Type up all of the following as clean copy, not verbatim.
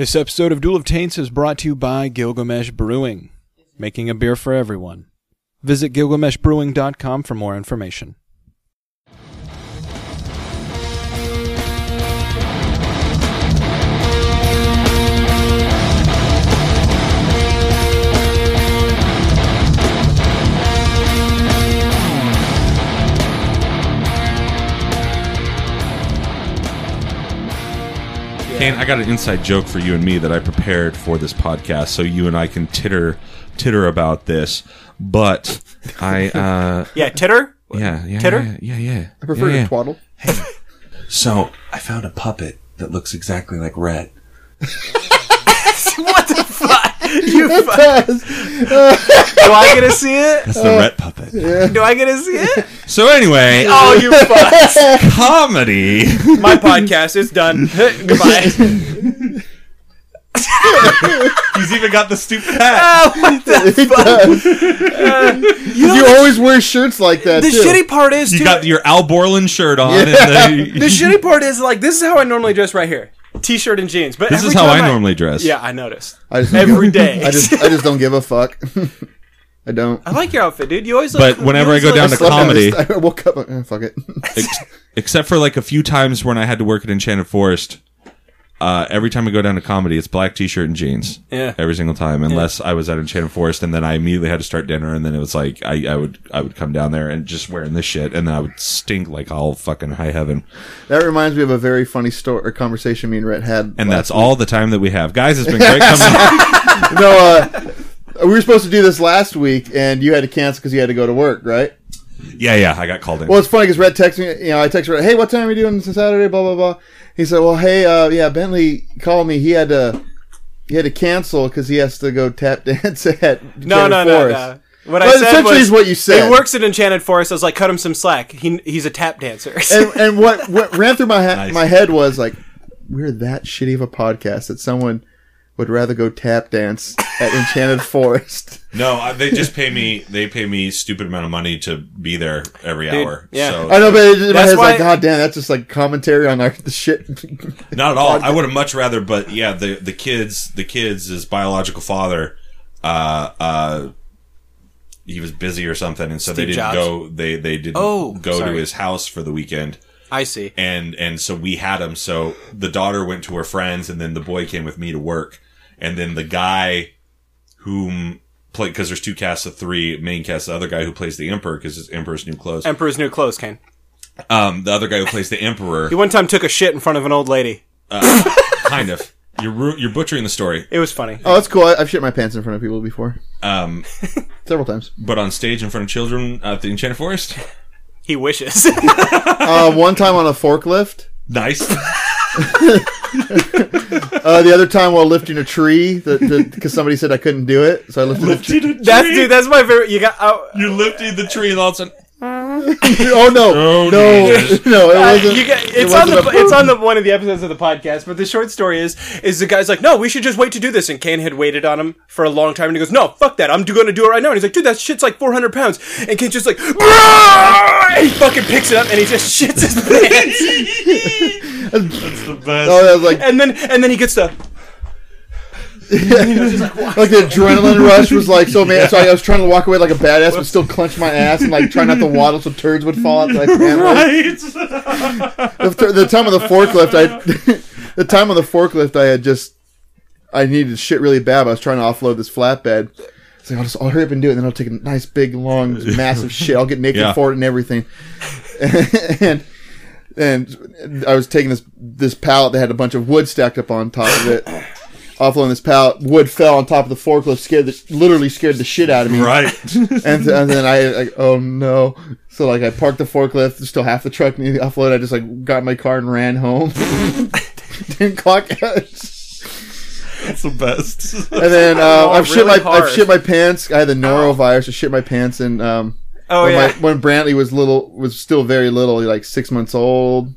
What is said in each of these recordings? This episode of Dule of Taints is brought to you by Gilgamesh Brewing, making a beer for everyone. Visit GilgameshBrewing.com for more information. Kane, I got an inside joke for you and me that I prepared for this podcast, so you and I can titter about this. But I, titter? Yeah, titter? Yeah. I prefer to twaddle. Hey, so I found a puppet that looks exactly like Rhett. What the fuck? Do I get to see it? That's the Rhett puppet. Yeah. Do I get to see it? So anyway, oh, you fucks. Comedy. My podcast is done. Goodbye. He's even got the stupid hat. Oh, what the fuck? You always wear shirts like that. The shitty part is you got your Al Borland shirt on. Yeah. The shitty part is like this is how I normally dress right here. T-shirt and jeans. But this is how I normally dress. Yeah, I noticed. Every day. I just don't give a fuck. I don't. I like your outfit, dude. You always look. But whenever I go down to comedy, I woke up. Fuck it. Except for like a few times when I had to work at Enchanted Forest. Every time I go down to comedy, it's black T-shirt and jeans. Yeah. Every single time, unless I was at Enchanted Forest, and then I immediately had to start dinner, and then it was like I would come down there and just wearing this shit, and then I would stink like all fucking high heaven. That reminds me of a very funny story or conversation me and Rhett had, and that's all the time that we have, guys. It's been great coming. We were supposed to do this last week, and you had to cancel because you had to go to work, right? Yeah, I got called in. Well, it's funny because Rhett texted me, I texted Rhett, hey, what time are you doing this Saturday, blah, blah, blah. He said, well, hey, Bentley called me. He had to cancel because he has to go tap dance at Enchanted Forest. What I said essentially was, is what you said. He works at Enchanted Forest. I was like, cut him some slack. He's a tap dancer. and what ran through my head was like, we're that shitty of a podcast that someone would rather go tap dance at Enchanted Forest. No, they just pay me. They pay me a stupid amount of money to be there every hour. Yeah, so I know, but in my head's like, God damn, that's just like commentary on the shit. Not at all. I would have much rather, but yeah, the kids, his biological father, he was busy or something, and so Steve Jobs. Go. They didn't go to his house for the weekend. I see. And so we had him. So the daughter went to her friends, and then the boy came with me to work. And then the guy whom played, because there's two casts of three, main cast, the other guy who plays the Emperor, because it's Emperor's New Clothes. Emperor's New Clothes, Kane. The other guy who plays the Emperor. He one time took a shit in front of an old lady. Kind of. You're butchering the story. It was funny. Oh, that's cool. I've shit my pants in front of people before. Several times. But on stage in front of children at the Enchanted Forest? He wishes. One time on a forklift. Nice. The other time while lifting a tree, because somebody said I couldn't do it, so I lifted a tree. That's my favorite. You're lifting the tree, and all of a sudden, oh no, no! It wasn't. It's on the one of the episodes of the podcast. But the short story is the guy's like, no, we should just wait to do this. And Kane had waited on him for a long time, and he goes, no, fuck that, I'm going to do it right now. And he's like, dude, that shit's like 400 pounds. And Kane's just like, and he fucking picks it up and he just shits his pants. That's the best. Oh, that was like, and then he gets the. Yeah. Like the adrenaline rush was like so man. Yeah. So I was trying to walk away like a badass, but still clench my ass and like try not to waddle so turds would fall out. Like, right. The time on the forklift, I had just needed shit really bad. But I was trying to offload this flatbed. So I'll hurry up and do it, and then I'll take a nice big long massive shit. I'll get naked for it and everything. And I was taking this pallet that had a bunch of wood stacked up on top of it. Offloading this pallet, wood fell on top of the forklift, literally scared the shit out of me. Right. And then I like, oh no. So like I parked the forklift, still half the truck needed to offload. I just like got in my car and ran home. Didn't clock out. That's the best. And then I've shit my pants. I had the norovirus. I shit my pants, and when Brantley was still very little, like 6 months old.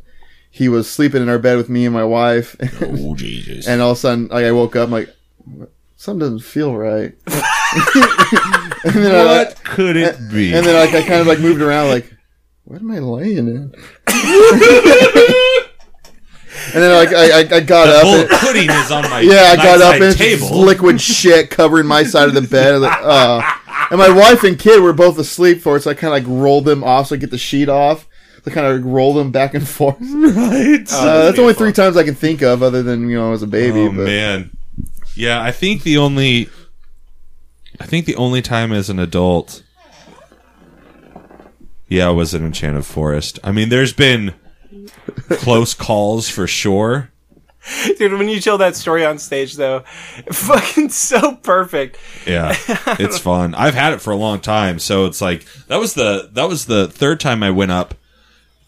He was sleeping in our bed with me and my wife. Oh, Jesus. And all of a sudden, like, I woke up, I'm like, something doesn't feel right. And then could it be? And then like I kind of like moved around, like, what am I laying in? And then like I got the up. Whole and, pudding is on my yeah. I got up and table. It's liquid shit covering my side of the bed. Like, and my wife and kid were both asleep for it, so I kind of like rolled them off, so I get the sheet off. To kind of roll them back and forth. Right. That's only three times I can think of, other than you know as a baby. Oh but. Man, yeah. I think the only time as an adult, yeah, was in Enchanted Forest. I mean, there's been close calls for sure. Dude, when you tell that story on stage, though, fucking so perfect. Yeah, it's fun. I've had it for a long time, so it's like that was the third time I went up.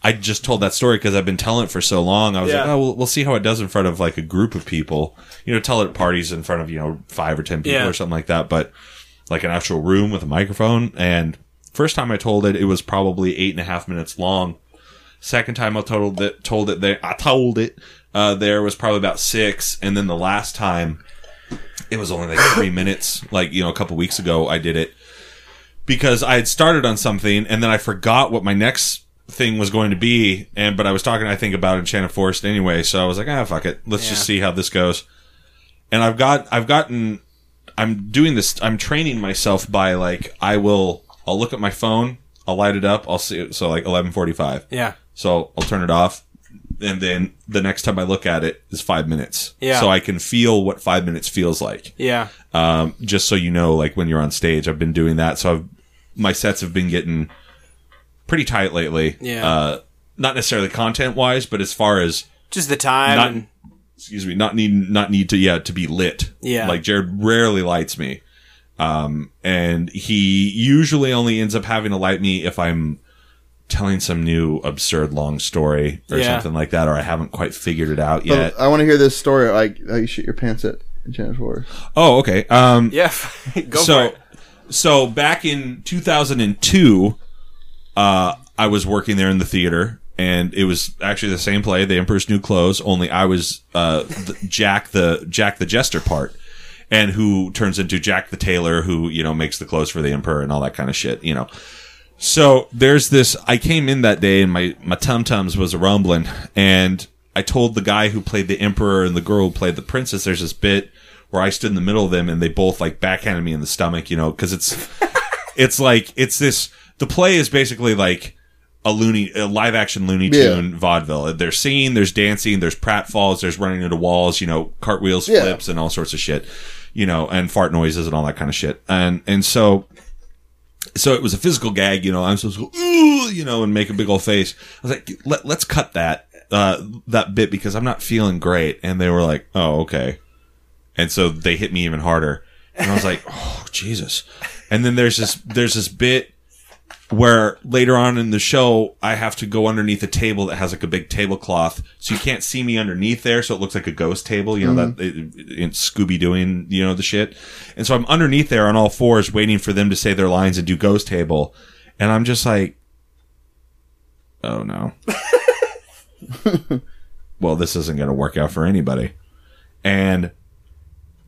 I just told that story because I've been telling it for so long. I was like, oh, we'll see how it does in front of like a group of people. You know, tell it at parties in front of, you know, 5 or 10 people or something like that. But like an actual room with a microphone. And first time I told it, it was probably 8.5 minutes long. Second time I told it there was probably about 6. And then the last time it was only like 3 minutes. Like, you know, a couple weeks ago I did it because I had started on something and then I forgot what my next thing was going to be, but I was talking, I think, about Enchanted Forest anyway, so I was like, fuck it. Let's just see how this goes. And I'm training myself by, like, I'll look at my phone, I'll light it up, I'll see it, so, like, 11:45. Yeah. So, I'll turn it off, and then the next time I look at it is 5 minutes. Yeah. So I can feel what 5 minutes feels like. Yeah. Just so you know, like, when you're on stage, I've been doing that, so my sets have been getting pretty tight lately. Yeah. Not necessarily content-wise, but as far as just the time. Not need to be lit. Yeah. Like Jared rarely lights me, and he usually only ends up having to light me if I'm telling some new absurd long story or something like that, or I haven't quite figured it out yet. I want to hear this story. Like how you shoot your pants at Enchanted Forest. Oh, okay. Yeah. Go for it. So back in 2002. I was working there in the theater, and it was actually the same play, The Emperor's New Clothes, only I was Jack the Jester part, and who turns into Jack the Tailor, who, you know, makes the clothes for the Emperor and all that kind of shit, you know. So there's this, I came in that day, and my tum-tums was rumbling, and I told the guy who played the Emperor and the girl who played the Princess, there's this bit where I stood in the middle of them, and they both, like, backhanded me in the stomach, you know, because it's this... The play is basically like a live-action Looney Tune vaudeville. There's singing, there's dancing, there's pratfalls, there's running into walls, you know, cartwheels, flips, and all sorts of shit, you know, and fart noises and all that kind of shit. And so it was a physical gag, you know. I'm supposed to go, ooh, you know, and make a big old face. I was like, let's cut that bit because I'm not feeling great. And they were like, oh, okay. And so they hit me even harder. And I was like, oh, Jesus. And then there's this bit where later on in the show, I have to go underneath a table that has like a big tablecloth, so you can't see me underneath there, so it looks like a ghost table, you know, that Scooby-Dooing, you know, the shit. And so I'm underneath there on all fours waiting for them to say their lines and do ghost table. And I'm just like, oh no. Well, this isn't going to work out for anybody. And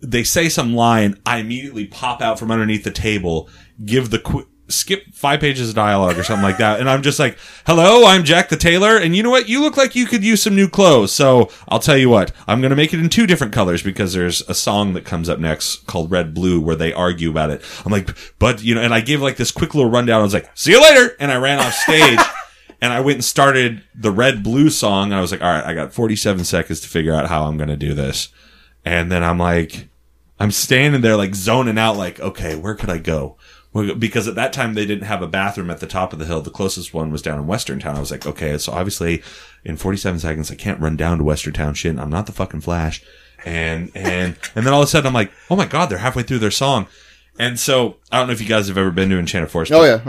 they say some line, I immediately pop out from underneath the table, give the skip 5 pages of dialogue or something like that, and I'm just like, hello, I'm Jack the Tailor, and you know what, you look like you could use some new clothes, so I'll tell you what, I'm going to make it in 2 different colors, because there's a song that comes up next called Red Blue where they argue about it. I'm like, but, you know, and I gave like this quick little rundown. I was like, see you later, and I ran off stage. And I went and started the Red Blue song, and I was like, alright, I got 47 seconds to figure out how I'm going to do this. And then I'm like, I'm standing there like zoning out, like, okay, where could I go? Because at that time they didn't have a bathroom at the top of the hill. The closest one was down in Western Town. I was like, okay, so obviously in 47 seconds I can't run down to Western Town. Shit, I'm not the fucking Flash. And then all of a sudden I'm like, oh my God, they're halfway through their song. And so I don't know if you guys have ever been to Enchanted Forest. Oh yeah,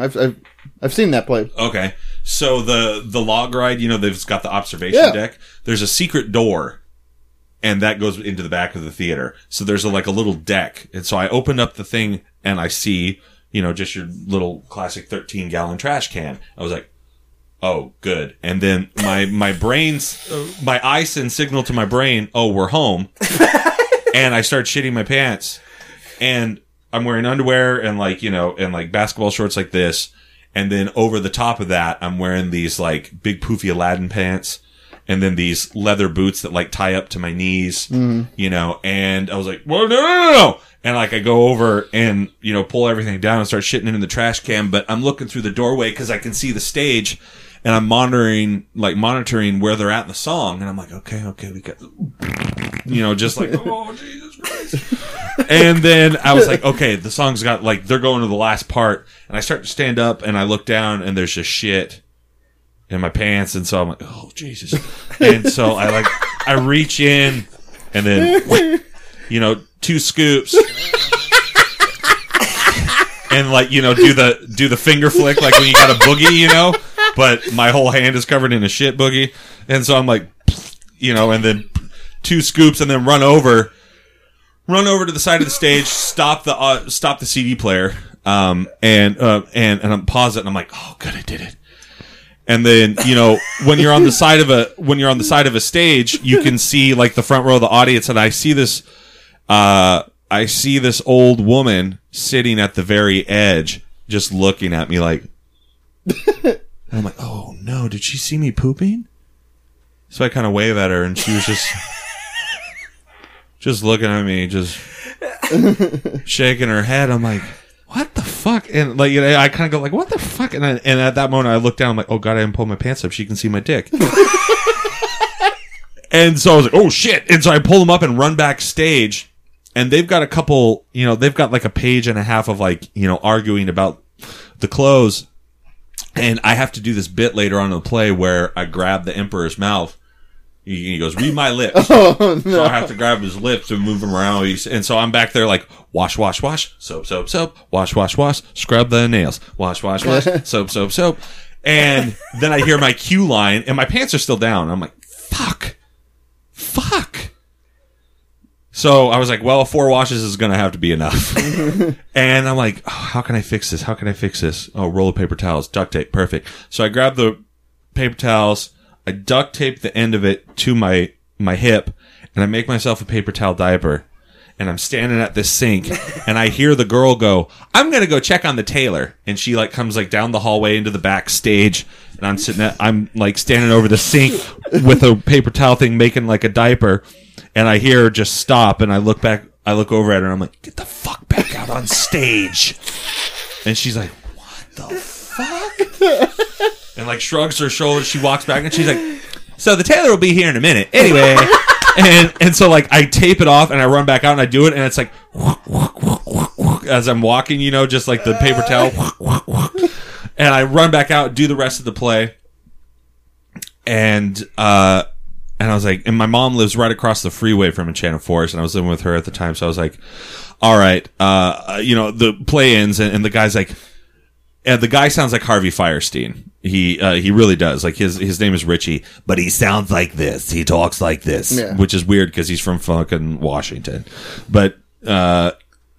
I've seen that play. Okay, so the log ride, you know, they've got the observation deck. There's a secret door. And that goes into the back of the theater. So there's a little deck. And so I opened up the thing and I see, you know, just your little classic 13-gallon trash can. I was like, oh, good. And then my brain's, my eye sends signal to my brain, oh, we're home. And I start shitting my pants. And I'm wearing underwear and, like, you know, and, like, basketball shorts like this. And then over the top of that, I'm wearing these, like, big poofy Aladdin pants. and then these leather boots that like tie up to my knees, you know, and I was like, well, no. And like I go over and, you know, pull everything down and start shitting it in the trash can, but I'm looking through the doorway because I can see the stage and I'm monitoring where they're at in the song. And I'm like, okay, we got, you know, just like, oh, Jesus Christ. And then I was like, okay, the song's got like, they're going to the last part. And I start to stand up and I look down and there's just shit in my pants. And so I'm like, oh, Jesus. And so I reach in and then, you know, 2 scoops. And like, you know, do the finger flick like when you got a boogie, you know, but my whole hand is covered in a shit boogie. And so I'm like, you know, and then 2 scoops and then run over to the side of the stage, stop the CD player. And I'm pause it and I'm like, oh good, I did it. And then, you know, when you're on the side of a stage, you can see like the front row of the audience. And I see this old woman sitting at the very edge, just looking at me like, and I'm like, oh no, did she see me pooping? So I kind of wave at her and she was just looking at me, just shaking her head. I'm like, what the fuck? And like, you know, I kind of go like, what the fuck? And at that moment I look down, I'm like, oh God, I didn't pull my pants up. She can see my dick. And so I was like, oh shit. And so I pull them up and run backstage. And they've got a couple, you know, they've got like a page and a half of like, you know, arguing about the clothes. And I have to do this bit later on in the play where I grab the emperor's mouth. He goes, read my lips. Oh, no. So I have to grab his lips and move them around. And so I'm back there like, wash, wash, wash, soap, soap, soap, wash, wash, wash, scrub the nails, wash, wash, wash, soap, soap, soap. And then I hear my cue line and my pants are still down. I'm like, fuck. So I was like, well, 4 washes is going to have to be enough. And I'm like, oh, how can I fix this? Oh, roll of paper towels, duct tape. Perfect. So I grab the paper towels. I duct tape the end of it to my hip and I make myself a paper towel diaper and I'm standing at this sink and I hear the girl go, I'm going to go check on the tailor. And she like comes like down the hallway into the backstage and I'm like standing over the sink with a paper towel thing, making like a diaper. And I hear her just stop, and I look over at her, and I'm like, get the fuck back out on stage. And she's like, what the fuck? And like shrugs her shoulders, she walks back, and she's like, so the tailor will be here in a minute. Anyway. And so like I tape it off, and I run back out, and I do it, and it's like, walk, walk, walk, walk, walk, as I'm walking, you know, just like the paper towel. Walk, walk, walk. And I run back out, do the rest of the play. And I was like, and my mom lives right across the freeway from Enchanted Forest, and I was living with her at the time, so I was like, all right, you know, the play ends, and the guy's like, the guy sounds like Harvey Fierstein. He really does. Like, his name is Richie, but he sounds like this. He talks like this, yeah. Which is weird because he's from fucking Washington. But,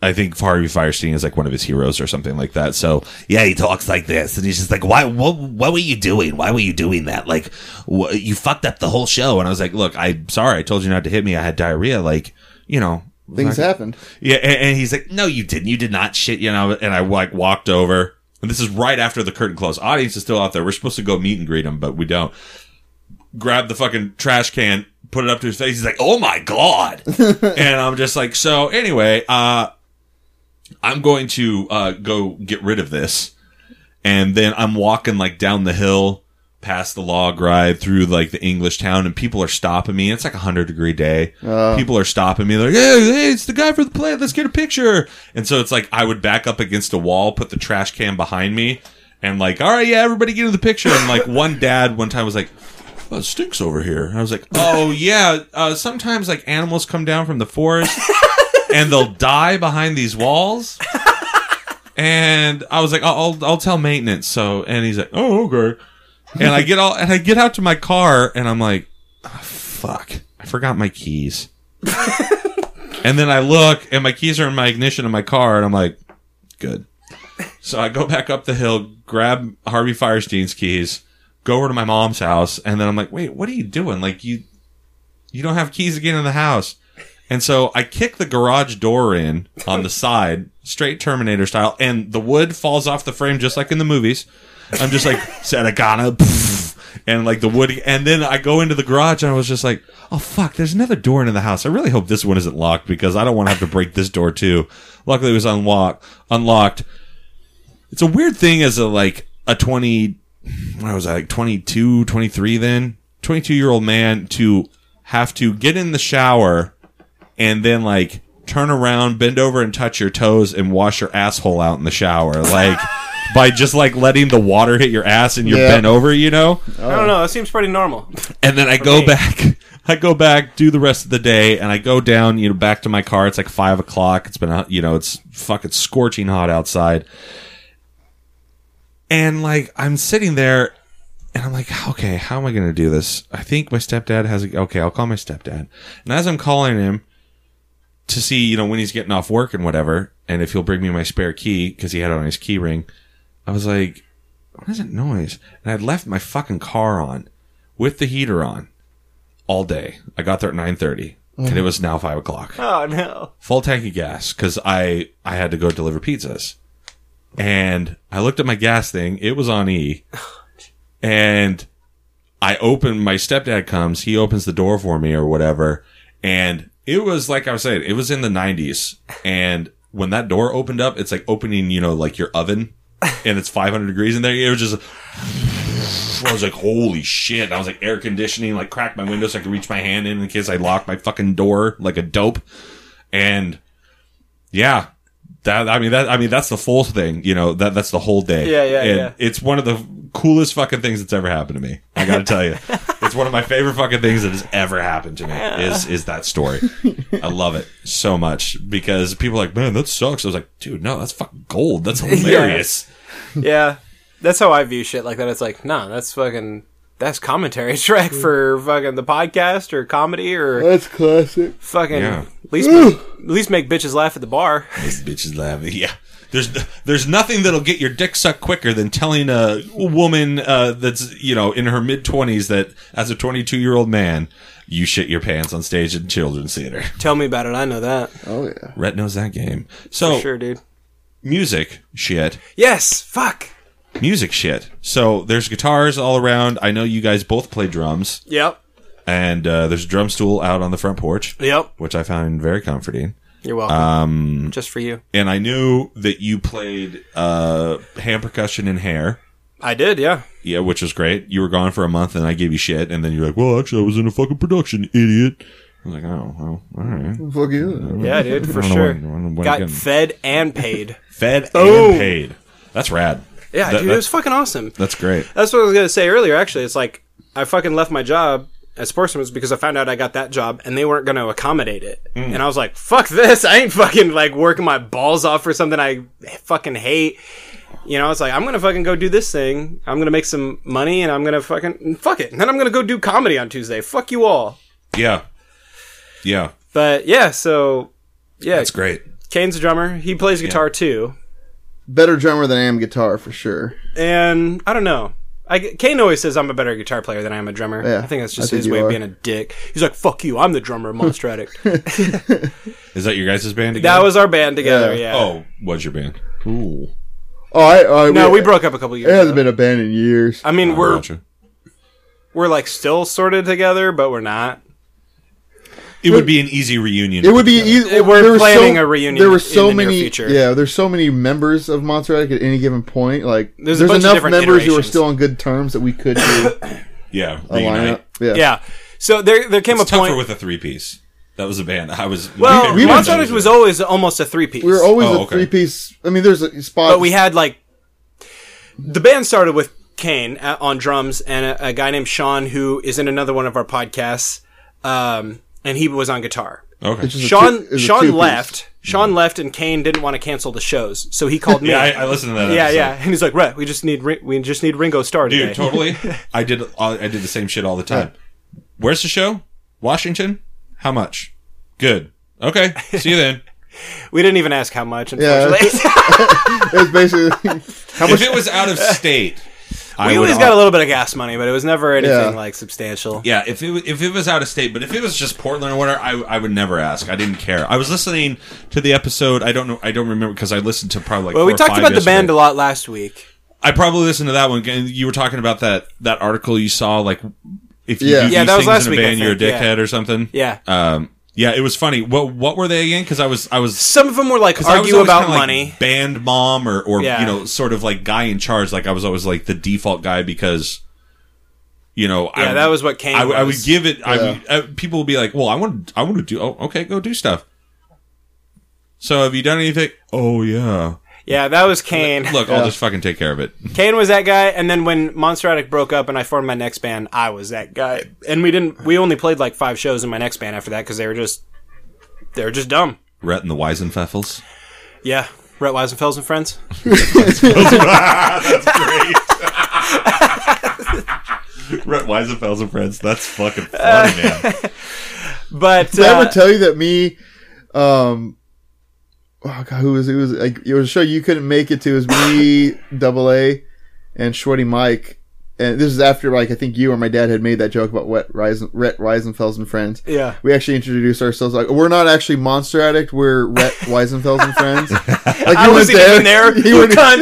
I think Harvey Fierstein is like one of his heroes or something like that. So yeah, he talks like this, and he's just like, "Why? What were you doing? Why were you doing that? Like, you fucked up the whole show." And I was like, "Look, I'm sorry. I told you not to hit me. I had diarrhea. Like, you know, things happened." Yeah, and he's like, "No, you didn't. You did not shit. You know." And I like walked over, and this is right after the curtain closed. Audience is still out there. We're supposed to go meet and greet him, but we don't. Grab the fucking trash can, put it up to his face. He's like, "Oh my God!" And I'm just like, "So anyway, I'm going to go get rid of this." And then I'm walking like down the hill past the log ride through like the English town, and people are stopping me. It's like 100-degree day. People are stopping me. They're like, hey, it's the guy for the play. Let's get a picture. And so it's like I would back up against a wall, put the trash can behind me, and like, all right, yeah, everybody get in the picture. And like one dad one time was like, oh, it stinks over here. And I was like, oh yeah, sometimes like animals come down from the forest. And they'll die behind these walls. And I was like, I'll tell maintenance. So, and he's like, oh, okay. And I get out to my car, and I'm like, oh, fuck, I forgot my keys. And then I look, and my keys are in my ignition of my car, and I'm like, good. So I go back up the hill, grab Harvey Fierstein's keys, go over to my mom's house, and then I'm like, wait, what are you doing? Like, you don't have keys again in the house. And so I kick the garage door in on the side, straight Terminator style, and the wood falls off the frame just like in the movies. I'm just like, Satagana. and like the wood. And then I go into the garage and I was just like, oh fuck, there's another door into the house. I really hope this one isn't locked because I don't want to have to break this door too. Luckily it was unlocked. It's a weird thing as a 22, 23 then? 22-year-old man to have to get in the shower and then like turn around, bend over and touch your toes and wash your asshole out in the shower. Like by just like letting the water hit your ass and you're bent over, you know? Oh. I don't know. That seems pretty normal. And then I go back, do the rest of the day, and I go down, you know, back to my car. It's like 5 o'clock. It's been, you know, it's fucking scorching hot outside. And like, I'm sitting there and I'm like, okay, how am I going to do this? I think my stepdad okay, I'll call my stepdad. And as I'm calling him to see, you know, when he's getting off work and whatever, and if he'll bring me my spare key, cause he had it on his key ring, I was like, what is that noise? And I'd left my fucking car on with the heater on all day. I got there at 9:30 and it was now 5 o'clock. Oh no. Full tank of gas. Cause I had to go deliver pizzas. And I looked at my gas thing. It was on E. And I opened, my stepdad comes, he opens the door for me or whatever. And it was, like I was saying, it was in the 90s. And when that door opened up, it's like opening, you know, like your oven. And it's 500 degrees in there. It was just, I was like, holy shit. I was like air conditioning, like cracked my window so I could reach my hand in case I locked my fucking door like a dope. And yeah. That's the full thing, you know. That's the whole day. Yeah. It's one of the coolest fucking things that's ever happened to me. I gotta tell you, it's one of my favorite fucking things that has ever happened to me. Is that story? I love it so much because people are like, man, that sucks. I was like, dude, no, that's fucking gold. That's hilarious. Yeah, that's how I view shit like that. It's like, nah, that's fucking. That's commentary track for fucking the podcast or comedy or... That's classic. Fucking... Yeah. At least make bitches laugh at the bar. Make bitches laugh. Yeah. There's nothing that'll get your dick sucked quicker than telling a woman that's, you know, in her mid-20s that as a 22-year-old man, you shit your pants on stage in children's theater. Tell me about it. I know that. Oh, yeah. Rhett knows that game. So, for sure, dude. Music shit. Yes. Fuck. Music shit. So there's guitars all around. I know you guys both play drums. Yep. And there's a drum stool out on the front porch. Yep. Which I found very comforting. You're welcome. Just for you. And I knew that you played hand percussion and hair. I did, yeah. Yeah, which was great. You were gone for a month and I gave you shit. And then you're like, well, actually, I was in a fucking production, idiot. I was like, oh, well, all right. Fuck you. Yeah, dude, for sure. When got fed and paid. That's rad. Yeah, dude, it was fucking awesome. That's great. That's what I was going to say earlier, actually. It's like, I fucking left my job at Sportsman's because I found out I got that job, and they weren't going to accommodate it. Mm. And I was like, fuck this. I ain't fucking, like, working my balls off for something I fucking hate. You know, it's like, I'm going to fucking go do this thing. I'm going to make some money, and I'm going to fucking... Fuck it. And then I'm going to go do comedy on Tuesday. Fuck you all. Yeah. Yeah. But, yeah, so... Yeah. That's great. Kane's a drummer. He plays guitar, too. Better drummer than I am guitar, for sure. And, I don't know. Kane always says I'm a better guitar player than I am a drummer. Yeah, I think that's just his way of being a dick. He's like, fuck you, I'm the drummer of Monster Addict. Is that your guys' band together? That was our band together, yeah. Oh, what's your band? Cool. Oh, we broke up a couple years ago. It hasn't been a band in years. I mean, we're like still sort of together, but we're not. It would be an easy reunion. It would be easy. We're planning a reunion. There were so many. Yeah, there's so many members of Monster Addict at any given point. Like, there's enough members who are still on good terms that we could do. Yeah, reunite. Yeah. So there came a point with a three-piece. That was a band. Monster Addict was always almost a three-piece. We were always a three-piece. I mean, there's a spot, but we had like the band started with Kane on drums and a guy named Sean who is in another one of our podcasts. And he was on guitar. Okay. Sean left. Sean left, and Kane didn't want to cancel the shows, so he called me. I listened to that. Yeah. And he's like, "Rhett, we just need Ringo Starr today." Dude, totally. I did the same shit all the time. Yeah. Where's the show? Washington. How much? Good. Okay. See you then. We didn't even ask how much. Unfortunately. Yeah. It's basically how much. If it was out of state. We always got a little bit of gas money, but it was never anything like substantial. Yeah, if it was out of state, but if it was just Portland or whatever, I would never ask. I didn't care. I was listening to the episode. I don't remember because I listened to probably like 4 or 5 yesterday. We talked about the band a lot last week. I probably listened to that one. You were talking about that article you saw, like, if you do these things in a band, you're a dickhead or something. Yeah. Yeah, it was funny. What were they again? Because I was. Some of them were like argue about money, like band mom, or you know, sort of like guy in charge. Like I was always like the default guy because, you know, that was what came. I would give it. People would be like, "Well, I want to do. Oh, okay, go do stuff." So have you done anything? Oh yeah. Yeah, that was Kane. Look, I'll just fucking take care of it. Kane was that guy, and then when Monster Addict broke up and I formed my next band, I was that guy. And we only played like 5 shows in my next band after that because they were just dumb. Rhett and the Weisenfeffels? Yeah, Rhett Weisenfeffels and friends. That's great. Rhett Weisenfeffels and friends. That's fucking funny, man. But I would tell you that me... oh god, who was it? Was like it was a show you couldn't make it to. It was me, AA, and Shreddy Mike. And this is after, like, I think you or my dad had made that joke about Rhett Weisenfeffels and friends. Yeah, we actually introduced ourselves like, we're not actually Monster Addict. We're Rhett Weisenfels and friends. Like, I wasn't even there. He went. I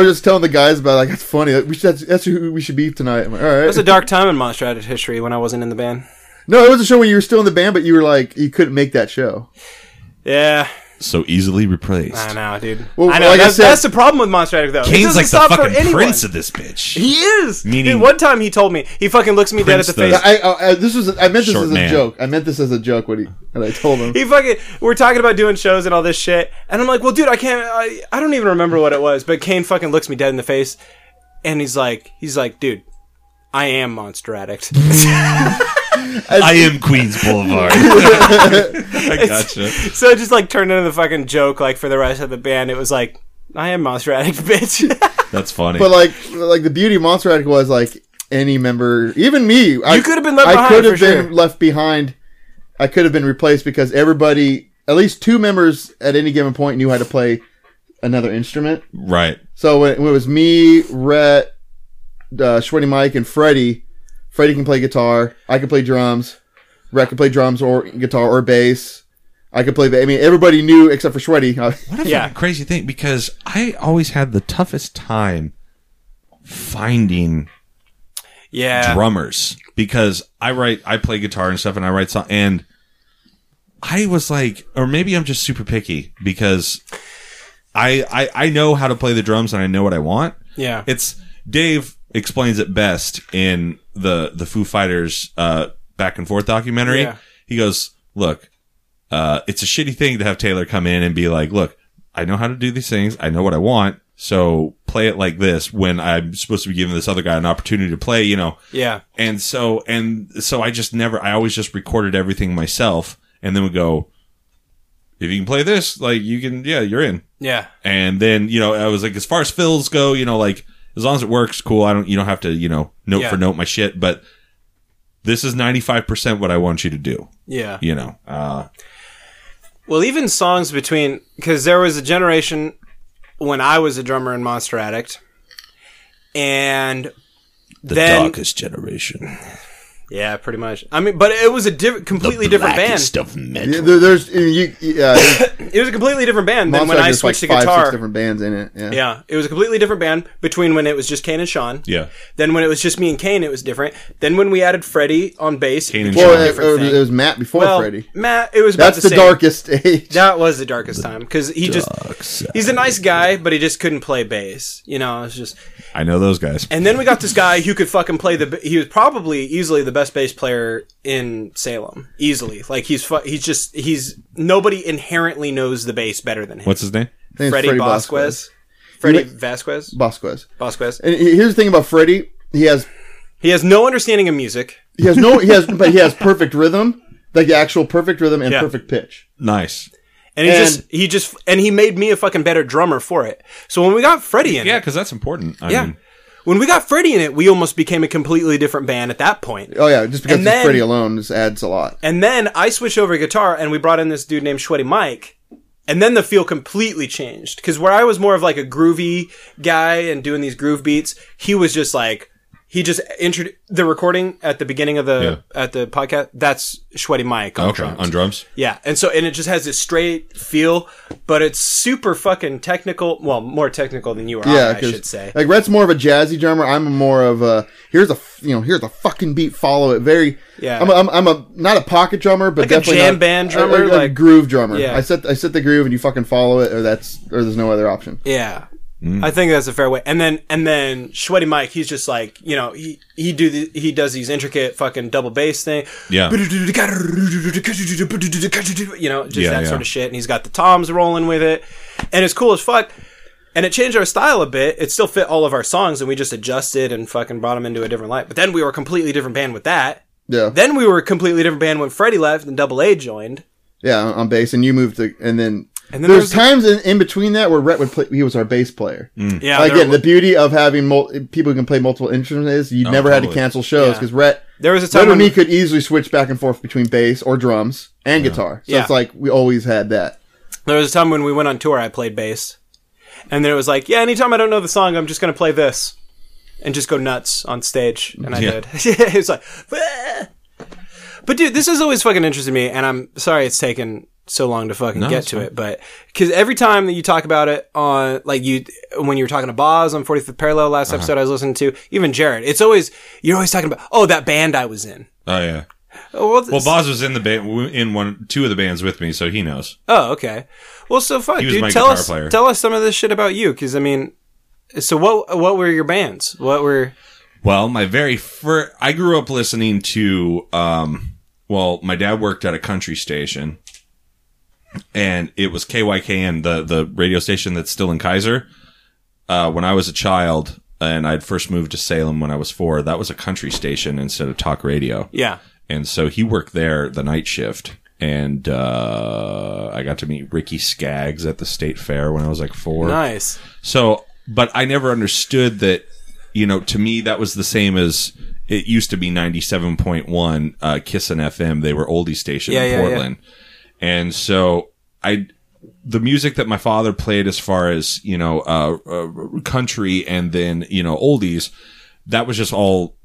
was just telling the guys about it, like, it's funny. Like, that's who we should be tonight. I'm like, all right. It was a dark time in Monster Addict history when I wasn't in the band. No, it was a show when you were still in the band, but you were like, you couldn't make that show. Yeah. So easily replaced. I know, dude. Well, I know. Like I said, that's the problem with Monster Addict, though. Kane's like the fucking prince of this bitch. He is. Meaning, dude, one time he told me, he fucking looks me dead at the face. I meant this as a joke. I meant this as a joke when I told him. He fucking, we're talking about doing shows and all this shit, and I'm like, well, dude, I don't even remember what it was, but Kane fucking looks me dead in the face, and he's like, dude, I am Monster Addict. I am Queens Boulevard. I gotcha. So it just like turned into the fucking joke. Like for the rest of the band, it was like, I am Monster Addict, bitch. That's funny. But like the beauty of Monster Addict was like any member, even me, you could have been left behind. I could have been left behind. I could have been replaced because everybody, at least 2 members at any given point, knew how to play another instrument. Right. So when it was me, Rhett, Shreddy Mike, and Freddie. Freddie can play guitar. I can play drums. Rhett can play drums or guitar or bass. I could play bass. I mean, everybody knew except for Shreddy. What a crazy thing, because I always had the toughest time finding drummers, because I play guitar and stuff, and I write songs, and I was like, or maybe I'm just super picky because I know how to play the drums and I know what I want. Yeah. It's Dave explains it best in the Foo Fighters Back and Forth documentary. Yeah. He goes, look, it's a shitty thing to have Taylor come in and be like, look, I know how to do these things. I know what I want. So play it like this when I'm supposed to be giving this other guy an opportunity to play, you know? Yeah. And so I always just recorded everything myself and then would go, if you can play this, like you can, yeah, you're in. Yeah. And then, you know, I was like, as far as fills go, you know, like, as long as it works, cool. You don't have to, you know, note for note my shit, but this is 95% what I want you to do. Yeah. You know, well, even songs between, cause there was a generation when I was a drummer in Monster Addict and the darkest generation. Yeah, pretty much. I mean, but it was a completely different band. Stuff metal. Yeah, it was a completely different band than when I switched to guitar. 5-6 different bands in it. Yeah. Yeah, it was a completely different band between when it was just Kane and Sean. Yeah. Then when it was just me and Kane, it was different. Then when we added Freddie on bass, Kane and Sean. It was Matt before Freddie. Matt, it was about the same. That's the darkest age. That was the darkest time because he's a nice guy, but he just couldn't play bass. You know, it's just. I know those guys. And then we got this guy who could fucking play he was probably easily the best bass player in Salem, easily. Like he's nobody inherently knows the bass better than him. What's his name? Freddie Vasquez. Freddie Vasquez. Vasquez. And here's the thing about Freddie: he has no understanding of music. But he has perfect rhythm, like the actual perfect rhythm and perfect pitch. Nice. And he made me a fucking better drummer for it. So when we got Freddie in it, because that's important. I mean, when we got Freddie in it, we almost became a completely different band at that point. Oh, yeah. Just because Freddie alone just adds a lot. And then I switched over to guitar, and we brought in this dude named Shreddy Mike. And then the feel completely changed. Because where I was more of like a groovy guy and doing these groove beats, he was just like, He just introduced the recording at the beginning of the at the podcast. That's Shreddy Mike on drums. On drums. Yeah, and so it just has this straight feel, but it's super fucking technical. Well, more technical than you or I should say. Like Rhett's more of a jazzy drummer. I'm more of a here's a fucking beat, follow it. Very I'm not a pocket drummer, but like definitely a jam band drummer, like a groove drummer. Yeah. I set the groove and you fucking follow it, or there's no other option. Yeah. Mm. I think that's a fair way. And then Shreddy Mike, he's just like, he does these intricate fucking double bass thing. Yeah. That sort of shit. And he's got the toms rolling with it. And it's cool as fuck. And it changed our style a bit. It still fit all of our songs and we just adjusted and fucking brought them into a different light. But then we were a completely different band with that. Yeah. Then we were a completely different band when Freddie left and Double A joined. Yeah, on bass. And you moved to, and then there's times in between that where Rhett would play. He was our bass player. Mm. Yeah, again, the beauty of having people who can play multiple instruments is you never had to cancel shows because Rhett. There was a time when me could easily switch back and forth between bass or drums and guitar. So it's like we always had that. There was a time when we went on tour. I played bass, and then it was like, anytime I don't know the song, I'm just going to play this and just go nuts on stage. And I did. It was like, bah! But dude, this has always fucking interested me, and I'm sorry it's taken so long to fucking get to it, but because every time that you talk about it on, like, you when you were talking to Boz on 45th Parallel last episode I was listening to, even Jared, it's always, you're always talking about, oh, that band I was in. Oh yeah. Well, Boz was in the band, in two of the bands with me, so he knows. Oh, okay. Well, so fuck, dude, tell us some of this shit about you, because I mean, so what were your bands? What were? Well, my very first, I grew up listening to, my dad worked at a country station. And it was KYKN, the radio station that's still in Kaiser. When I was a child and I'd first moved to Salem when I was 4, that was a country station instead of talk radio. Yeah. And so he worked there the night shift. And I got to meet Ricky Skaggs at the state fair when I was like 4. Nice. So, but I never understood that, to me that was the same as... It used to be 97.1 Kissin' FM. They were oldie station in Portland. Yeah. And so the music that my father played as far as, country and then, oldies, that was just all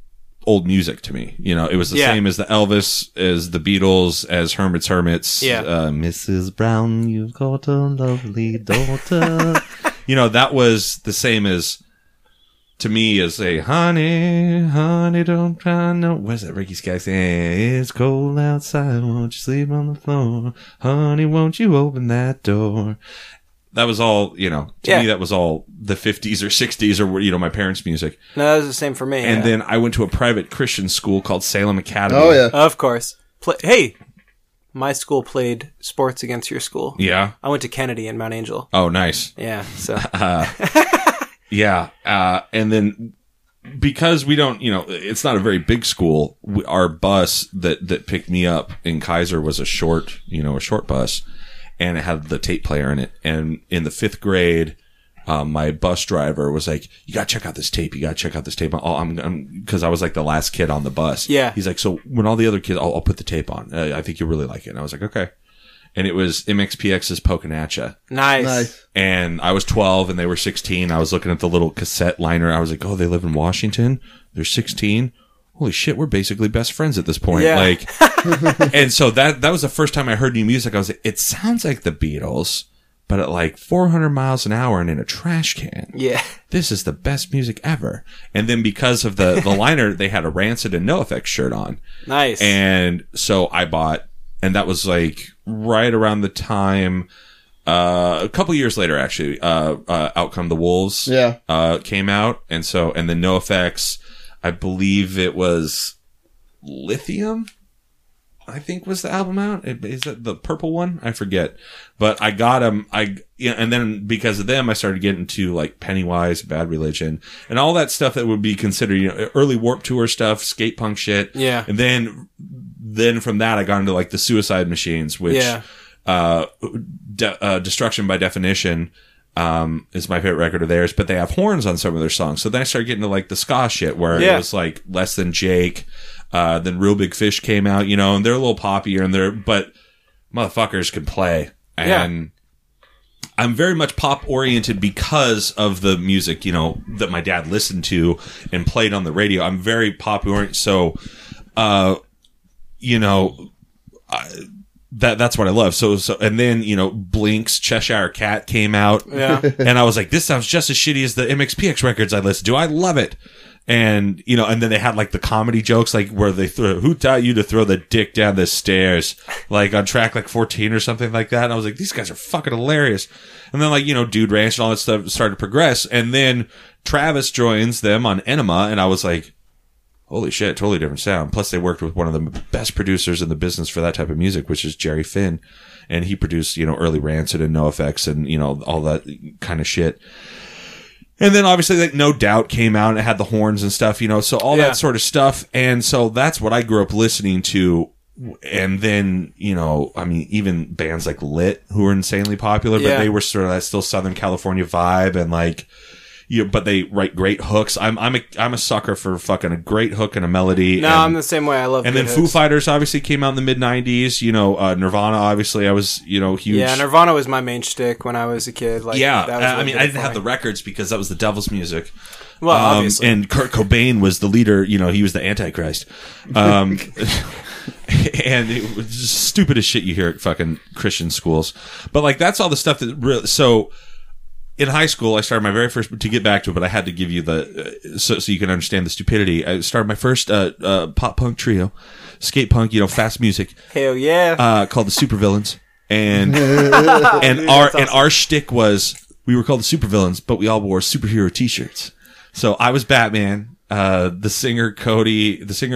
old music to me. It was the same as the Elvis, as the Beatles, as Hermits. Yeah. Mrs. Brown, you've got a lovely daughter. That was the same as, to me, is a honey, don't cry, no. Where's that Ricky Skaggs? Hey, it's cold outside, won't you sleep on the floor? Honey, won't you open that door? That was all, to me, that was all the 50s or 60s or, my parents' music. No, that was the same for me. And then I went to a private Christian school called Salem Academy. Oh, yeah. Of course. Hey, my school played sports against your school. Yeah. I went to Kennedy in Mount Angel. Oh, nice. Yeah, so... Yeah, and then because we don't, it's not a very big school. Our bus that picked me up in Kaiser was a short bus, and it had the tape player in it. And in the 5th grade, my bus driver was like, "You gotta check out this tape. You gotta check out this tape." Because I was like the last kid on the bus. Yeah, he's like, "So when all the other kids, I'll put the tape on. I think you'll really like it." And I was like, "Okay." And it was MXPX's Pokinatcha. Nice. And I was 12 and they were 16. I was looking at the little cassette liner. I was like, oh, they live in Washington. They're 16. Holy shit, we're basically best friends at this point. Yeah. And so that was the first time I heard new music. I was like, it sounds like the Beatles, but at like 400 miles an hour and in a trash can. Yeah. This is the best music ever. And then because of the liner, they had a Rancid and NoFX shirt on. Nice. And so I bought... And that was like right around the time, a couple years later, actually, Out Come the Wolves came out. And so, and then NoFX, I believe it was Lithium, I think was the album out. Is it the purple one? I forget. But I got them. And then because of them, I started getting into like Pennywise, Bad Religion, and all that stuff that would be considered, early Warped Tour stuff, skate punk shit. Yeah. And then from that, I got into like the Suicide Machines, which, Destruction by Definition, is my favorite record of theirs, but they have horns on some of their songs. So then I started getting to like the ska shit where it was like Less Than Jake. Then Real Big Fish came out, and they're a little poppier, but motherfuckers can play. And I'm very much pop oriented because of the music, you know, that my dad listened to and played on the radio. I'm very pop oriented. So, you know, that's what I love. So, and then, you know, Blink's Cheshire Cat came out. Yeah. And I was like, this sounds just as shitty as the MXPX records I listened to. I love it. And, you know, and then they had like the comedy jokes, like where they threw, who taught you to throw the dick down the stairs? Like on track like 14 or something like that. And I was like, these guys are fucking hilarious. And then like, you know, Dude Ranch and all that stuff started to progress. And then Travis joins them on Enema. And I was like, holy shit, totally different sound. Plus they worked with one of the best producers in the business for that type of music, which is Jerry Finn. And he produced, you know, early Rancid and NoFX and, you know, all that kind of shit. And then obviously like No Doubt came out and it had the horns and stuff, you know, so all that sort of stuff. And so that's what I grew up listening to. And then, you know, I mean, even bands like Lit, who were insanely popular, but they were sort of that still Southern California vibe and like, you know, but they write great hooks. I'm a sucker for fucking a great hook and a melody. No, I'm the same way. I love. And then hooks. Foo Fighters obviously came out in the mid '90s. You know, Nirvana. Obviously, I was huge. Yeah, Nirvana was my main shtick when I was a kid. Like, that was I didn't have the records because that was the devil's music. Well, obviously. And Kurt Cobain was the leader. You know, he was the Antichrist. And it was just stupid as shit you hear at fucking Christian schools. But like that's all the stuff that really so. In high school, I started my very first, to get back to it, but I had to give you the, so you can understand the stupidity. I started my first pop punk trio, skate punk, you know, fast music. Hell yeah. Called the Supervillains. And our shtick was, we were called the Supervillains, but we all wore superhero t-shirts. So I was Batman. The singer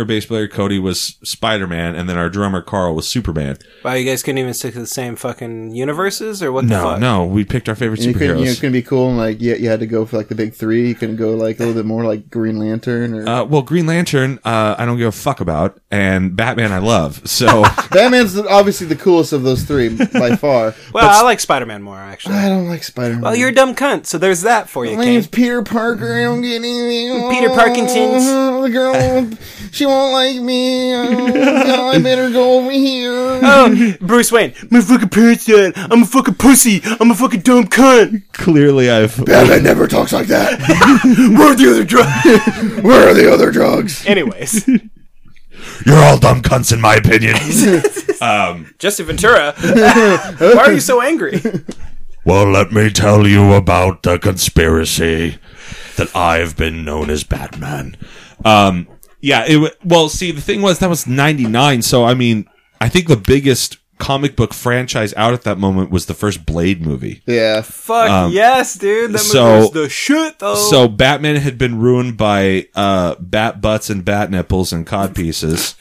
bass player Cody was Spider-Man, and then our drummer Carl was Superman. Wow, you guys couldn't even stick to the same fucking universes, or what the fuck? No, we picked our favorite superheroes. It's going to be cool, and like, you had to go for like the big three. You couldn't go like a little bit more like Green Lantern? Or... well, Green Lantern, I don't give a fuck about, and Batman I love, so... Batman's obviously the coolest of those three, by far. Well, I like Spider-Man more, actually. I don't like Spider-Man. Well, you're a dumb cunt, so there's that for you, My name's Peter Parker, I don't get anything. Peter Parker. The girl, she won't like me. Oh, I better go over here. Oh, Bruce Wayne, my fucking parents died. I'm a fucking pussy. I'm a fucking dumb cunt. Clearly, Batman never talks like that. Where are the other drugs? Anyways, you're all dumb cunts, in my opinion. Jesse Ventura, why are you so angry? Well, let me tell you about the conspiracy that I've been known as Batman. The thing was, that was 99, so I mean, I think the biggest comic book franchise out at that moment was the first Blade movie. Yeah. Fuck yes, dude. That movie was the shit, though. So Batman had been ruined by bat butts and bat nipples and codpieces.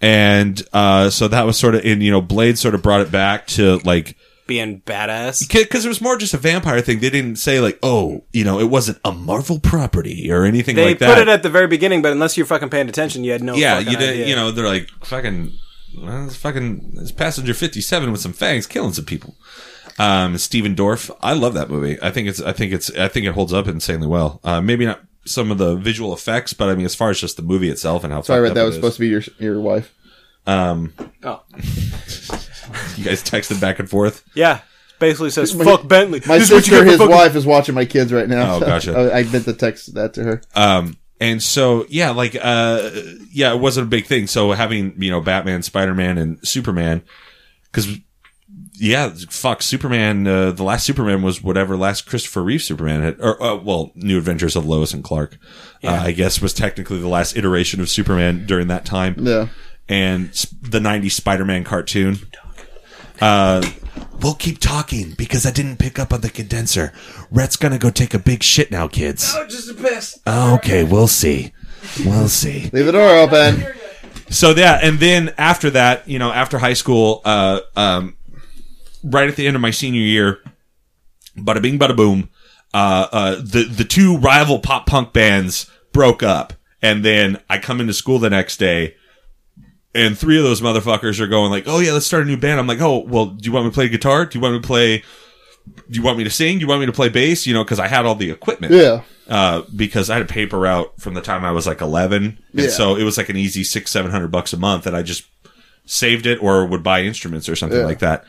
And so that was sort of, in, you know, Blade sort of brought it back to, like, being badass, because it was more just a vampire thing. They didn't say like, oh, you know, it wasn't a Marvel property or anything like that. They put it at the very beginning, but unless you're fucking paying attention, you had no. Yeah, you did. Idea. You know, they're like fucking it's Passenger 57 with some fangs killing some people. Steven Dorff. I love that movie. I think it holds up insanely well. Maybe not some of the visual effects, but I mean, as far as just the movie itself and how. Sorry, Rhett, that was supposed to be your wife. Oh. You guys texted back and forth? Yeah. Basically says, fuck Bentley. My sister, his wife, is watching my kids right now. Oh, so gotcha. I meant to text that to her. And so, yeah, like, yeah, it wasn't a big thing. So having, you know, Batman, Spider-Man, and Superman, because, yeah, fuck, Superman, the last Superman was whatever last Christopher Reeve Superman had, or, New Adventures of Lois and Clark, I guess, was technically the last iteration of Superman during that time. Yeah. And the 90s Spider-Man cartoon. We'll keep talking because I didn't pick up on the condenser. Rhett's gonna go take a big shit now, kids. Oh, just a piss. Okay, we'll see. We'll see. Leave the door open. So yeah, and then after that, you know, after high school, right at the end of my senior year, bada bing, bada boom, the two rival pop punk bands broke up, and then I come into school the next day. And three of those motherfuckers are going like, oh yeah, let's start a new band. I'm like, oh, well, do you want me to play guitar? Do you want me to sing? Do you want me to play bass? You know, because I had all the equipment. Yeah. Because I had a paper route from the time I was like 11. And so it was like an easy $600-$700 a month that I just saved it or would buy instruments or something like that.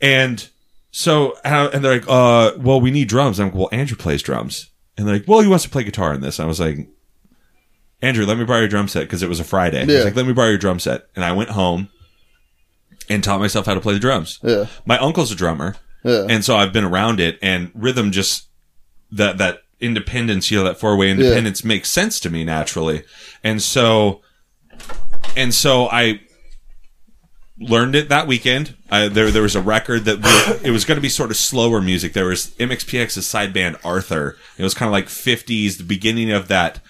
And So, and they're like, well, we need drums. I'm like, well, Andrew plays drums. And they're like, well, he wants to play guitar in this. And I was like, Andrew, let me borrow your drum set, because it was a Friday. Yeah. I was like, let me borrow your drum set. And I went home and taught myself how to play the drums. Yeah. My uncle's a drummer. Yeah. And so I've been around it, and rhythm just, that independence, you know, that four-way independence makes sense to me naturally. And so I learned it that weekend. There was a record that it was going to be sort of slower music. There was MXPX's side band Arthur. It was kind of like 50s, the beginning of that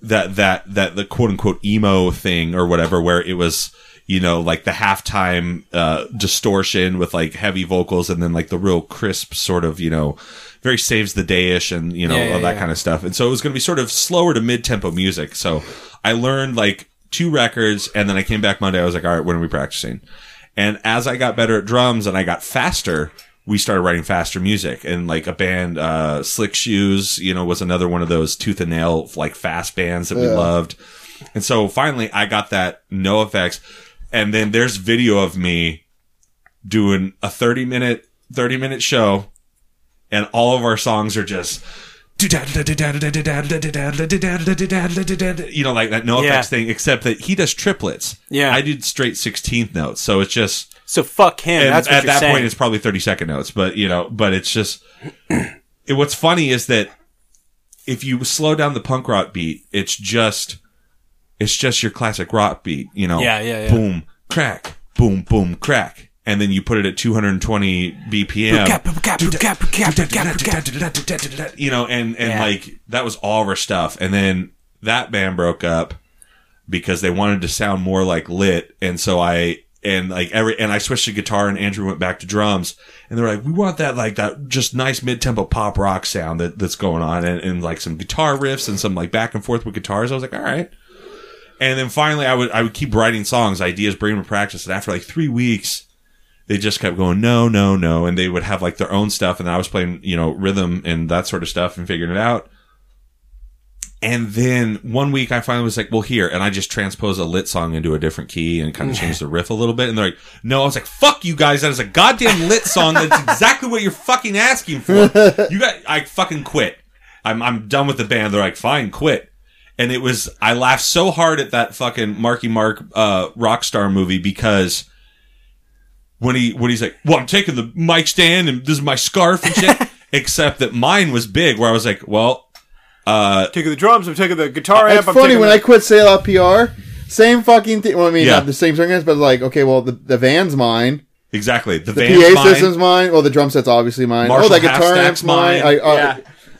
the quote unquote emo thing or whatever, where it was, you know, like the halftime distortion with like heavy vocals, and then like the real crisp sort of, you know, very Saves the Day-ish, and, you know, all that kind of stuff. And so it was going to be sort of slower to mid-tempo music. So I learned like 2 records, and then I came back Monday. I was like, all right, when are we practicing? And as I got better at drums and I got faster, we started writing faster music. And like a band, Slick Shoes, you know, was another one of those tooth and nail, like fast bands that we loved. And so finally I got that NoFX. And then there's video of me doing a 30-minute show, and all of our songs are just, you know, like that NoFX thing, except that he does triplets. Yeah. I did straight 16th notes. So it's just. So fuck him. And that's what at you're that saying. Point, it's probably 32nd notes. But, you know, but it's just. What's funny is that if you slow down the punk rock beat, it's just your classic rock beat, you know. Yeah. Boom, crack, boom, boom, crack. And then you put it at 220 BPM, you know, and like that was all of our stuff. And then that band broke up because they wanted to sound more like Lit. And so I switched to guitar, and Andrew went back to drums, and they're like, we want that, like that just nice mid-tempo pop rock sound that's going on, and like some guitar riffs and some like back and forth with guitars. I was like, all right. And then finally I would keep writing songs, ideas, bring them to practice. And after like 3 weeks, they just kept going, no. And they would have like their own stuff. And I was playing, you know, rhythm and that sort of stuff and figuring it out. And then one week I finally was like, well, here. And I just transposed a Lit song into a different key and kind of changed the riff a little bit. And they're like, no. I was like, fuck you guys. That is a goddamn Lit song. That's exactly what you're fucking asking for. I fucking quit. I'm done with the band. They're like, fine, quit. And it was, I laughed so hard at that fucking Marky Mark, Rockstar movie, because when he's like, well, I'm taking the mic stand and this is my scarf and shit, except that mine was big, where I was like, well, I'm taking the drums, I'm taking the guitar amp. It's funny, when I quit Salem PR, same fucking thing. Well, I mean, not the same thing, but like, okay, well, the van's mine. Exactly. The PA system's mine. Well, the drum set's obviously mine. Marshall that guitar amp's mine.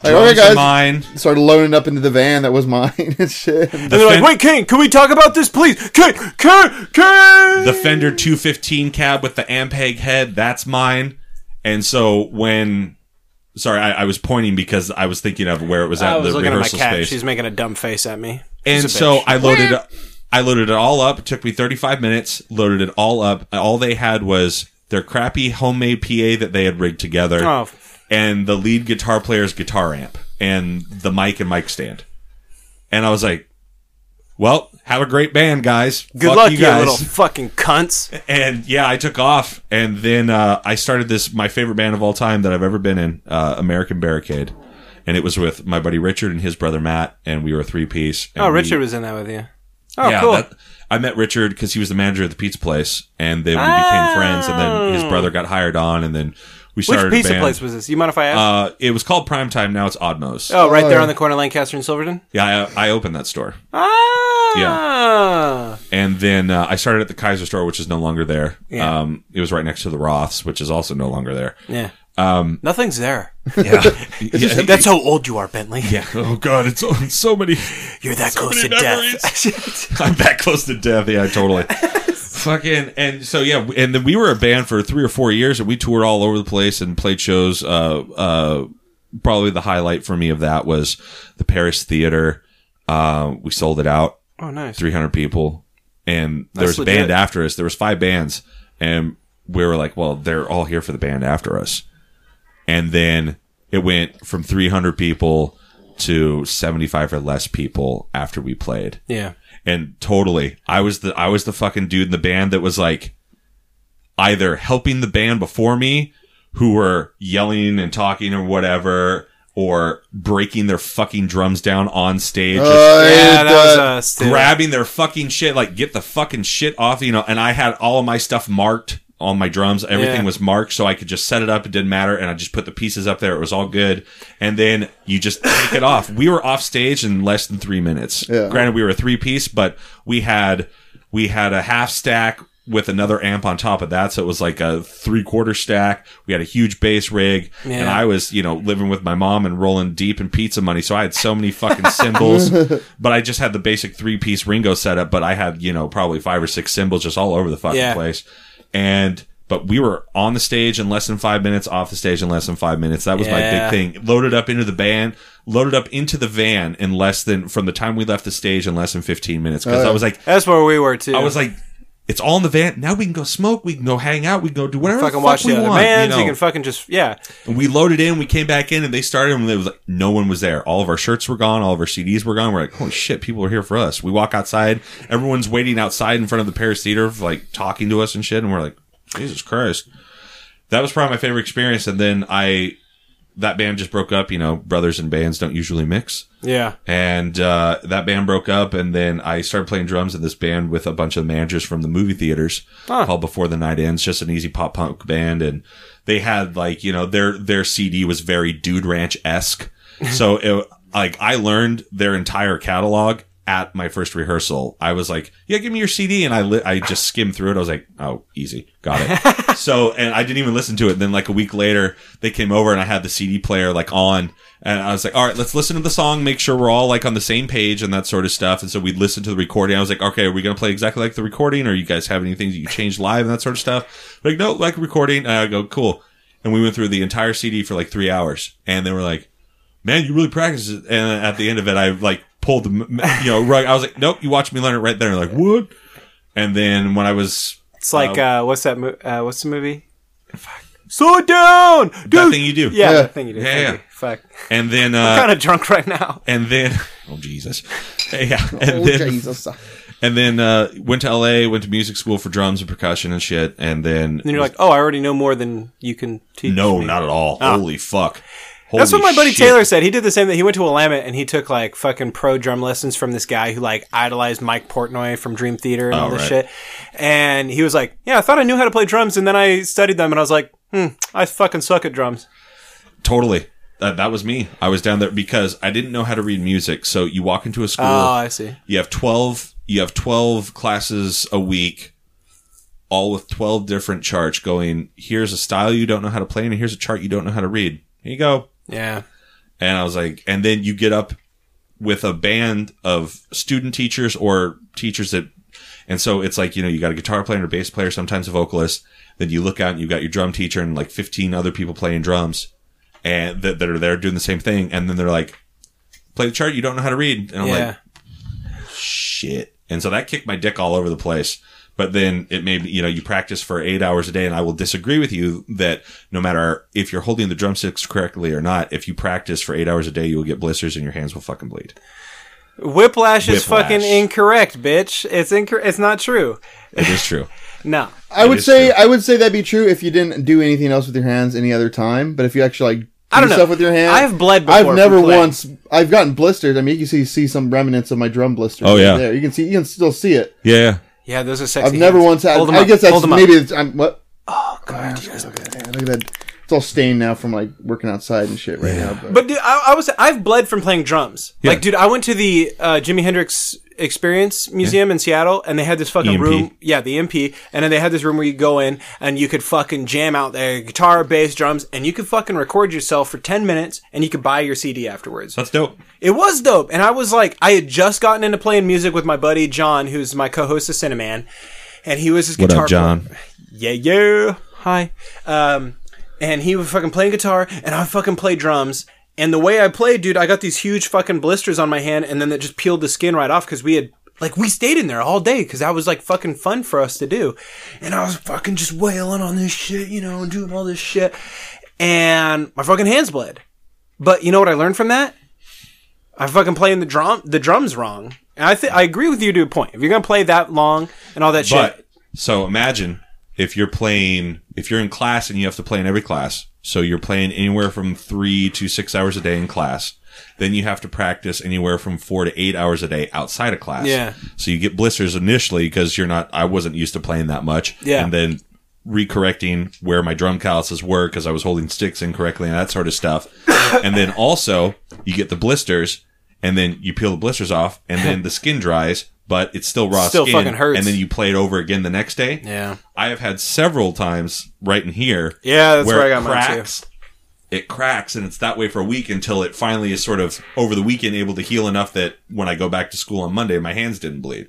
Like, all right, guys, mine. Started loading up into the van that was mine and shit. And they're like, wait, Kane, can we talk about this, please? Kane! The Fender 215 cab with the Ampeg head, that's mine. And so when... Sorry, I was pointing because I was thinking of where it was at, the rehearsal space. I was looking at my cat. She's making a dumb face at me. And so I loaded it all up. It took me 35 minutes. Loaded it all up. All they had was their crappy homemade PA that they had rigged together. Oh, and the lead guitar player's guitar amp, and the mic and mic stand. And I was like, well, have a great band, guys. Good luck, you little fucking cunts. And yeah, I took off. And then I started this, my favorite band of all time that I've ever been in, American Barricade. And it was with my buddy Richard and his brother Matt, and we were a 3-piece. Oh, Richard was in that with you. Oh, yeah, cool. I met Richard because he was the manager of the pizza place, and then we became friends, and then his brother got hired on, and then... Which pizza place was this? You mind if I ask? It was called Primetime. Now it's Oddmo's. Oh, right there on the corner of Lancaster and Silverton? Yeah, I opened that store. Ah! Yeah. And then I started at the Kaiser store, which is no longer there. Yeah. It was right next to the Roths, which is also no longer there. Yeah. Nothing's there. Yeah. That's how old you are, Bentley. Yeah. Oh, God. It's so many. You're that close to death. I'm that close to death. Yeah, totally. Fucking, and so yeah, and then we were a band for 3 or 4 years, and we toured all over the place and played shows. Probably the highlight for me of that was the Paris Theater. We sold it out. Oh, nice. 300 people, and there was a band after us. There was 5 bands, and we were like, well, they're all here for the band after us. And then it went from 300 people to 75 or less people after we played. Yeah. And totally, I was the fucking dude in the band that was like either helping the band before me, who were yelling and talking or whatever, or breaking their fucking drums down on stage. That was us, too. Grabbing their fucking shit, like, get the fucking shit off, you know, and I had all of my stuff marked. All my drums, everything was marked, so I could just set it up. It didn't matter, and I just put the pieces up there. It was all good, and then you just take it off. We were off stage in less than 3 minutes. Yeah. Granted, we were a three-piece, but we had a half stack with another amp on top of that, so it was like a three-quarter stack. We had a huge bass rig, and I was, you know, living with my mom and rolling deep in pizza money, so I had so many fucking cymbals. But I just had the basic three-piece Ringo setup, but I had, you know, probably 5 or 6 cymbals just all over the fucking place. But we were on the stage in less than 5 minutes, off the stage in less than 5 minutes. That was my big thing. Loaded up into the van in less than, from the time we left the stage in less than 15 minutes. Cause I was like, that's where we were too. I was like, it's all in the van. Now we can go smoke. We can go hang out. We can go do whatever fucking the fuck watch we the other want. Bands, you know? You can fucking just, And we loaded in. We came back in and they started and it was like, no one was there. All of our shirts were gone. All of our CDs were gone. We're like, holy shit, people are here for us. We walk outside. Everyone's waiting outside in front of the Paris Theater, like talking to us and shit. And we're like, Jesus Christ. That was probably my favorite experience. And then that band just broke up. You know, brothers and bands don't usually mix. Yeah. And that band broke up. And then I started playing drums in this band with a bunch of managers from the movie theaters called Before the Night Ends. Just an easy pop punk band. And they had, like, you know, their CD was very Dude Ranch-esque. So, I learned their entire catalog at my first rehearsal. I was like, yeah, give me your CD. And I just skimmed through it. I was like, oh, easy. Got it. So, and I didn't even listen to it. And then like a week later, they came over and I had the CD player like on. And I was like, all right, let's listen to the song. Make sure we're all like on the same page and that sort of stuff. And so we'd listen to the recording. I was like, okay, are we going to play exactly like the recording? Or you guys have any things that you changed live and that sort of stuff? Like, no, like recording. And I go, cool. And we went through the entire CD for like 3 hours. And they were like, man, you really practiced it. And at the end of it, I like, pulled the, you know, rug. I was like, nope, you watched me learn it right there. Like, what? And then when I was, it's like, what's the movie? Fuck. Slow it down, dude. That thing you do. Yeah, that thing you do. Yeah. Fuck. And then I'm kind of drunk right now. And then, oh Jesus. Yeah. And then, Jesus. And then went to LA, went to music school for drums and percussion and shit. And then you're like, oh, I already know more than you can teach. No, me. Not at all. Oh. Holy fuck. That's what my buddy Taylor said. He did the same thing. He went to Willamette and he took like fucking pro drum lessons from this guy who like idolized Mike Portnoy from Dream Theater and all this shit. And he was like, yeah, I thought I knew how to play drums. And then I studied them and I was like, I fucking suck at drums. Totally. That was me. I was down there because I didn't know how to read music. So you walk into a school. Oh, I see. You have 12 classes a week. All with 12 different charts going, here's a style you don't know how to play and here's a chart you don't know how to read. Here you go. Yeah. And I was like, and then you get up with a band of student teachers or teachers that, and so it's like, you know, you got a guitar player and a bass player, sometimes a vocalist. Then you look out and you've got your drum teacher and like 15 other people playing drums and that are there doing the same thing. And then they're like, play the chart you don't know how to read. And I'm like, shit. And so that kicked my dick all over the place. But then it made me, you know, you practice for 8 hours a day, and I will disagree with you that no matter if you're holding the drumsticks correctly or not, if you practice for 8 hours a day, you will get blisters and your hands will fucking bleed. Whiplash is fucking incorrect, bitch. It's not true. It is true. No. I would say that'd be true if you didn't do anything else with your hands any other time, but if you actually like I don't know. Stuff with your hand. I've bled before. I've never once. I've gotten blisters. I mean, you can see some remnants of my drum blisters. Oh yeah. There. You can still see it. Yeah. Yeah, those are sexy. I've never hands. Once had. Hold them I up. Guess that's hold them maybe. Up. It's, what? Oh god, look at that! It's all stained now from like working outside and shit right now. But dude, I've bled from playing drums. Yeah. Like, dude, I went to the Jimi Hendrix Experience Museum in Seattle, and they had this fucking room. Yeah, the MP, and then they had this room where you go in and you could fucking jam out there, guitar, bass, drums, and you could fucking record yourself for 10 minutes, and you could buy your CD afterwards. That's dope. It was dope. And I was like, I had just gotten into playing music with my buddy John, who's my co-host of Cineman, and he was his guitar. What up, John? Player. Yeah. Hi. And he was fucking playing guitar, and I fucking play drums. And the way I played, dude, I got these huge fucking blisters on my hand, and then it just peeled the skin right off because we had, like, we stayed in there all day because that was, like, fucking fun for us to do. And I was fucking just wailing on this shit, you know, and doing all this shit. And my fucking hands bled. But you know what I learned from that? I'm fucking playing the drums wrong. And I agree with you to a point. If you're going to play that long and all that shit. So imagine if you're in class and you have to play in every class, so you're playing anywhere from 3 to 6 hours a day in class, then you have to practice anywhere from 4 to 8 hours a day outside of class. Yeah. So you get blisters initially because you're not, I wasn't used to playing that much. Yeah. And then recorrecting where my drum calluses were because I was holding sticks incorrectly and that sort of stuff. And then also you get the blisters and then you peel the blisters off and then the skin dries, but it's still raw skin. Still fucking hurts. And then you play it over again the next day. Yeah. I have had several times right in here. Yeah, that's where I got cracks, mine too. It cracks and it's that way for a week until it finally is sort of over the weekend able to heal enough that when I go back to school on Monday, my hands didn't bleed.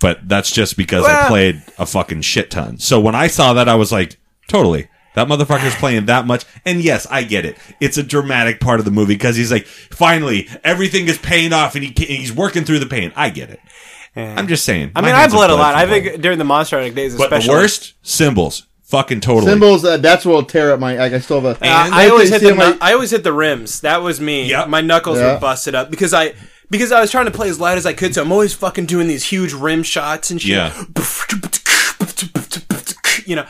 But that's just because I played a fucking shit ton. So when I saw that, I was like, totally. That motherfucker's playing that much. And yes, I get it. It's a dramatic part of the movie because he's like, finally, everything is paying off and he's working through the pain. I get it. Yeah. I'm just saying. I mean, I've bled a lot. I think during the Monster Addict days especially. But the worst, cymbals. Fucking totally. Cymbals, that's what will tear up my... I still have a... I always hit the rims. That was me. Yep. My knuckles were busted up because I was trying to play as loud as I could, so I'm always fucking doing these huge rim shots and shit. Yeah. You know,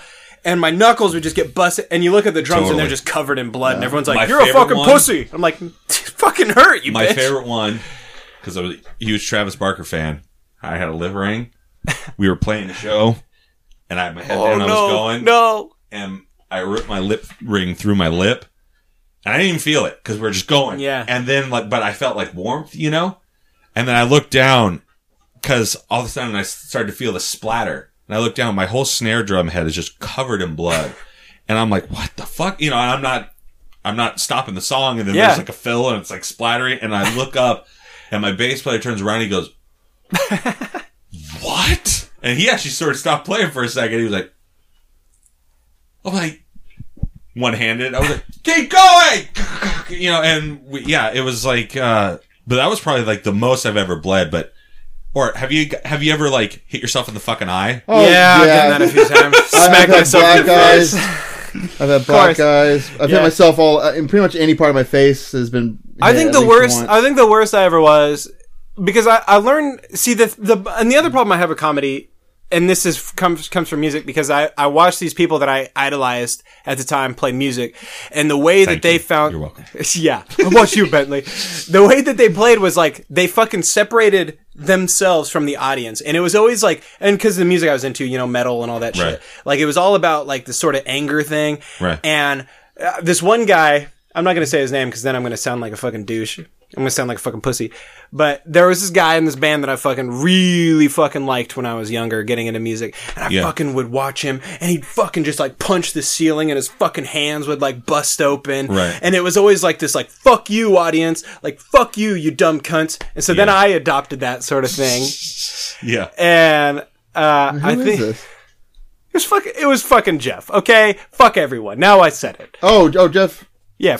and my knuckles would just get busted, and you look at the drums and they're just covered in blood, and everyone's like, you're a fucking pussy. I'm like, fucking hurt, you bitch. My favorite one, because I was a huge Travis Barker fan, I had a lip ring. We were playing a show, and I had my head down, I was going. And I ripped my lip ring through my lip. And I didn't even feel it because we were just going. Yeah. And then, but I felt like warmth, you know? And then I looked down because all of a sudden I started to feel the splatter. And I looked down, my whole snare drum head is just covered in blood. And I'm like, what the fuck? You know, and I'm not stopping the song. And then there's like a fill and it's like splattering. And I look up and my bass player turns around and he goes, what? And he actually sort of stopped playing for a second. He was like, I'm like, one-handed. I was like, keep going! You know, and it was like, but that was probably like the most I've ever bled, or have you ever like hit yourself in the fucking eye? Oh, yeah, I've done that a few times. Smack myself in the face. I've had black eyes. I've hit myself in pretty much any part of my face has been hit. I think the worst I ever was, because I learned, see, and the other problem I have with comedy, and this comes from music, because I watched these people that I idolized at the time play music, and the way that they found... You're welcome. Yeah. I watched you, Bentley. The way that they played was like, they fucking separated themselves from the audience, and it was always like, and because the music I was into, you know, metal and all that shit. Like, it was all about like this sort of anger thing. Right. And this one guy, I'm not going to say his name because then I'm going to sound like a fucking douche. I'm going to sound like a fucking pussy. But there was this guy in this band that I fucking really fucking liked when I was younger, getting into music. And I fucking would watch him, and he'd fucking just like punch the ceiling, and his fucking hands would like bust open. Right. And it was always like this, like, fuck you, audience. Like, fuck you, you dumb cunts. And so then I adopted that sort of thing. Yeah. And I think... This? It was fucking Jeff, okay? Fuck everyone. Now I said it. Oh, Jeff... Yeah,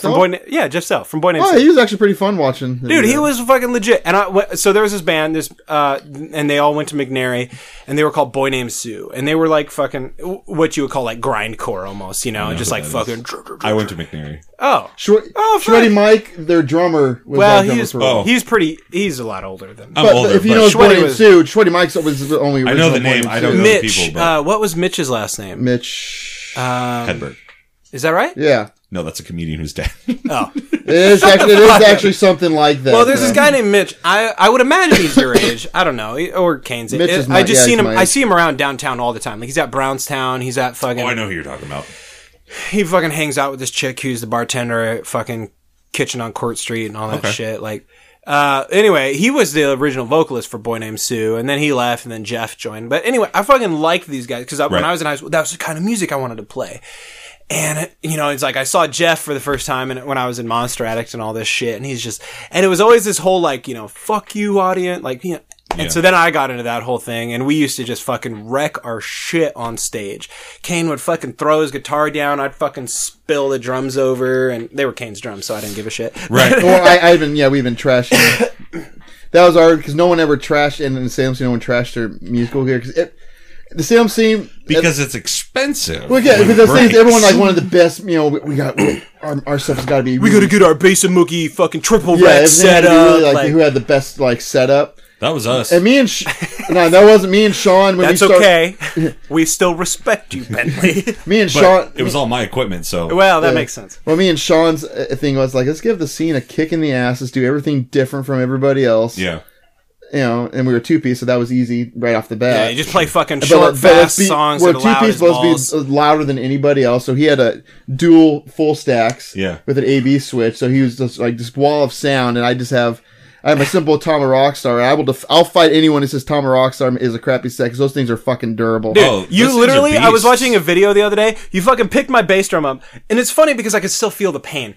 Jeff Self from Boy Named Sue. Oh, he was actually pretty fun watching. Dude, he was fucking legit. And so there was this band, and they all went to McNary, and they were called Boy Named Sue, and they were like fucking what you would call like grindcore almost, you know, and just like fucking. I went to McNary. Oh, Shreddy Mike, their drummer. He's a lot older than. I'm older. If you know Boy Named Sue, Shreddy Mike's was the only. I know the name. I don't know the people. What was Mitch's last name? Mitch Hedberg. Is that right? Yeah. No, that's a comedian who's dead. Oh. It is actually something like that. Well, there's this guy named Mitch. I would imagine he's your age. I don't know. Or Kane's age. I see him around downtown all the time. Like, he's at Brownstown. He's at fucking... Oh, I know who you're talking about. He fucking hangs out with this chick who's the bartender at fucking Kitchen on Court Street and all that shit. Like, anyway, he was the original vocalist for Boy Named Sue, and then he left, and then Jeff joined. But anyway, I fucking liked these guys, because when I was in high school, that was the kind of music I wanted to play. And, you know, it's like I saw Jeff for the first time when I was in Monster Addict and all this shit. And it was always this whole, like, you know, fuck you, audience. Like, you know. And so then I got into that whole thing. And we used to just fucking wreck our shit on stage. Kane would fucking throw his guitar down. I'd fucking spill the drums over. And they were Kane's drums, so I didn't give a shit. Right. Or we've been trashing. That was our, because no one ever trashed, and in Salem, no one trashed their musical gear. Because the Salem scene, because it's expensive. Well, yeah, because everyone like one of the best. You know, our stuff's got to be. We got to get our Bass and Mookie fucking triple rack set up. Really, like who had the best like setup. That was us. And me and no, that wasn't me and Sean. When okay. We still respect you, Bentley. Me and Sean. It was all my equipment, so. Well, that makes sense. Well, me and Sean's thing was like, let's give the scene a kick in the ass. Let's do everything different from everybody else. Yeah. You know, and we were two-piece, so that was easy right off the bat. Yeah, you just play fucking short, fast songs. Well, two-piece was louder than anybody else, so he had a dual full stacks with an A-B switch, so he was just like this wall of sound, and I just have... I have a simple Tom a Rockstar. I'll fight anyone who says Tom a Rockstar is a crappy set because those things are fucking durable. Dude, you literally, I was watching a video the other day. You fucking picked my bass drum up. And it's funny because I could still feel the pain.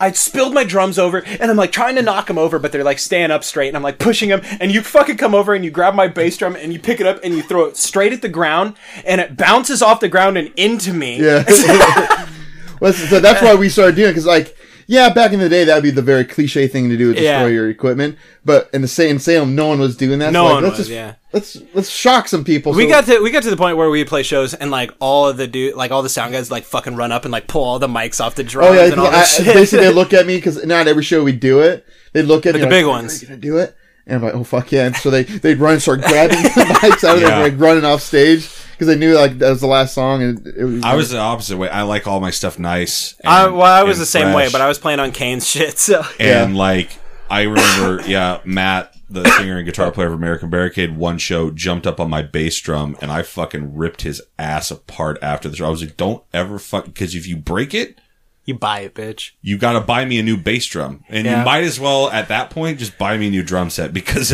I spilled my drums over and I'm like trying to knock them over, but they're like staying up straight and I'm like pushing them. And you fucking come over and you grab my bass drum and you pick it up and you throw it straight at the ground and it bounces off the ground and into me. Yeah. So that's why we started doing it because like, yeah, back in the day, that would be the very cliche thing to do, is destroy your equipment. But in Salem, no one was doing that. Let's shock some people. We got to the point where we play shows and like all of the all the sound guys like fucking run up and like pull all the mics off the drums and all that shit. Basically, they look at me because not every show we do it. They look at me. The big ones. Are you gonna do it? And I'm like, oh fuck yeah! And so they'd run and start grabbing the mics out of there, like running off stage. Because I knew like that was the last song, and it was. I was the opposite way. I like all my stuff nice. I was the same way, but I was playing on Kane's shit. So I remember, Matt, the singer and guitar player of American Barricade, one show jumped up on my bass drum, and I fucking ripped his ass apart after the show. I was like, don't ever fuck, because if you break it, you buy it, bitch. You gotta buy me a new bass drum, and you might as well at that point just buy me a new drum set because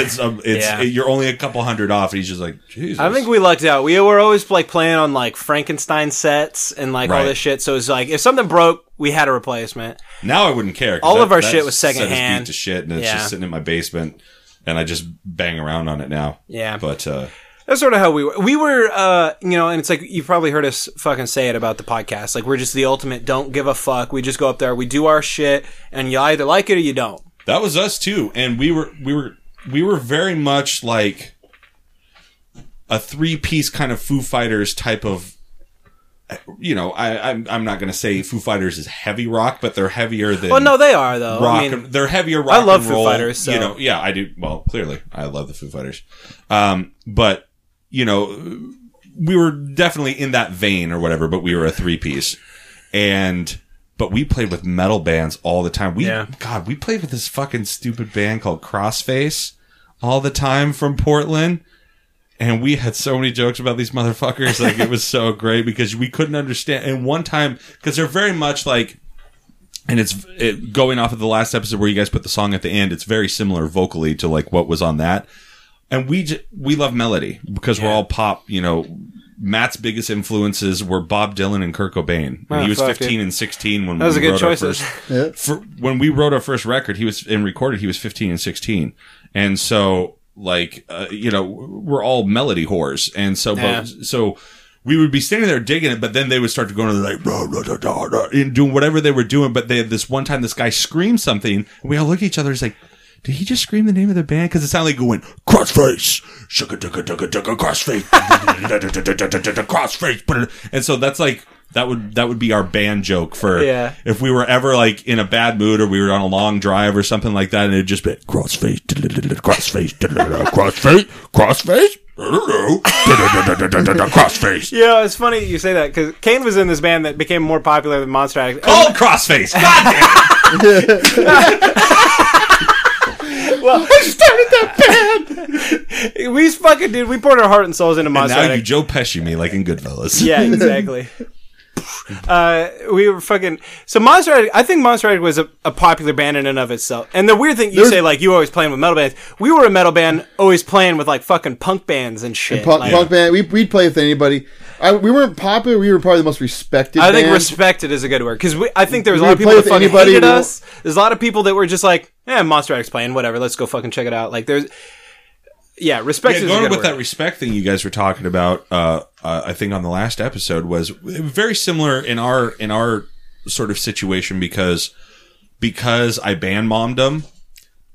you're only a couple hundred off. And he's just like, Jesus. I think we lucked out. We were always like playing on like Frankenstein sets and like all this shit. So it's like if something broke, we had a replacement. Now I wouldn't care. All of our shit was secondhand. Beat to shit, and it's just sitting in my basement, and I just bang around on it now. Yeah, but. That's sort of how we were. We were, and it's like, you've probably heard us fucking say it about the podcast. Like, we're just the ultimate don't give a fuck. We just go up there, we do our shit, and you either like it or you don't. That was us, too. And we were very much like a three-piece kind of Foo Fighters type of, I'm not going to say Foo Fighters is heavy rock, but they're heavier than... Well, no, they are, though. Rock, they're heavier rock and roll. I love Foo Fighters, so... yeah, I do. Well, clearly, I love the Foo Fighters. But... we were definitely in that vein or whatever, but we were a three-piece. But we played with metal bands all the time. God, we played with this fucking stupid band called Crossface all the time from Portland. And we had so many jokes about these motherfuckers. Like, it was so great because we couldn't understand. And one time, because they're very much like, and it's going off of the last episode where you guys put the song at the end, it's very similar vocally to like what was on that. And we love melody because we're all pop. Matt's biggest influences were Bob Dylan and Kurt Cobain. Wow, he was 15 and 16 when we wrote our first. When we wrote our first record, he was 15 and 16, and so like we're all melody whores, and so so we would be standing there digging it, but then they would start to go into like rah, rah, rah, rah, and doing whatever they were doing. But they had this one time, this guy screamed something, and we all look at each other, it's like. Did he just scream the name of the band? Because it sounded like going, Crossface! Shugga dugga dugga dugga Crossface! Crossface! And so that's like, that would be our band joke for if we were ever like in a bad mood or we were on a long drive or something like that and it'd just be Crossface! Crossface! Crossface! Crossface! Crossface. It's funny you say that because Kane was in this band that became more popular than Monster Addict. Called Crossface! God damn it! Well, I started that band. We fucking dude. We poured our heart and souls into Monster Addict. Now you Joe Pesci me like in Goodfellas. Yeah, exactly. We were fucking so Monster Addict. I think Monster Addict was a popular band in and of itself. And the weird thing you say, like you always playing with metal bands. We were a metal band, always playing with like fucking punk bands and shit. And punk band. We'd play with anybody. We weren't popular. We were probably the most respected. I think band. Respected is a good word because I think there was a lot of people that fucking hated us. There's a lot of people that were just like. Yeah, Monster Addict's playing, whatever, let's go fucking check it out. Like, there's... Yeah, respect is a good word. Going with that respect thing you guys were talking about, I think on the last episode, was very similar in our sort of situation because I band-mommed them,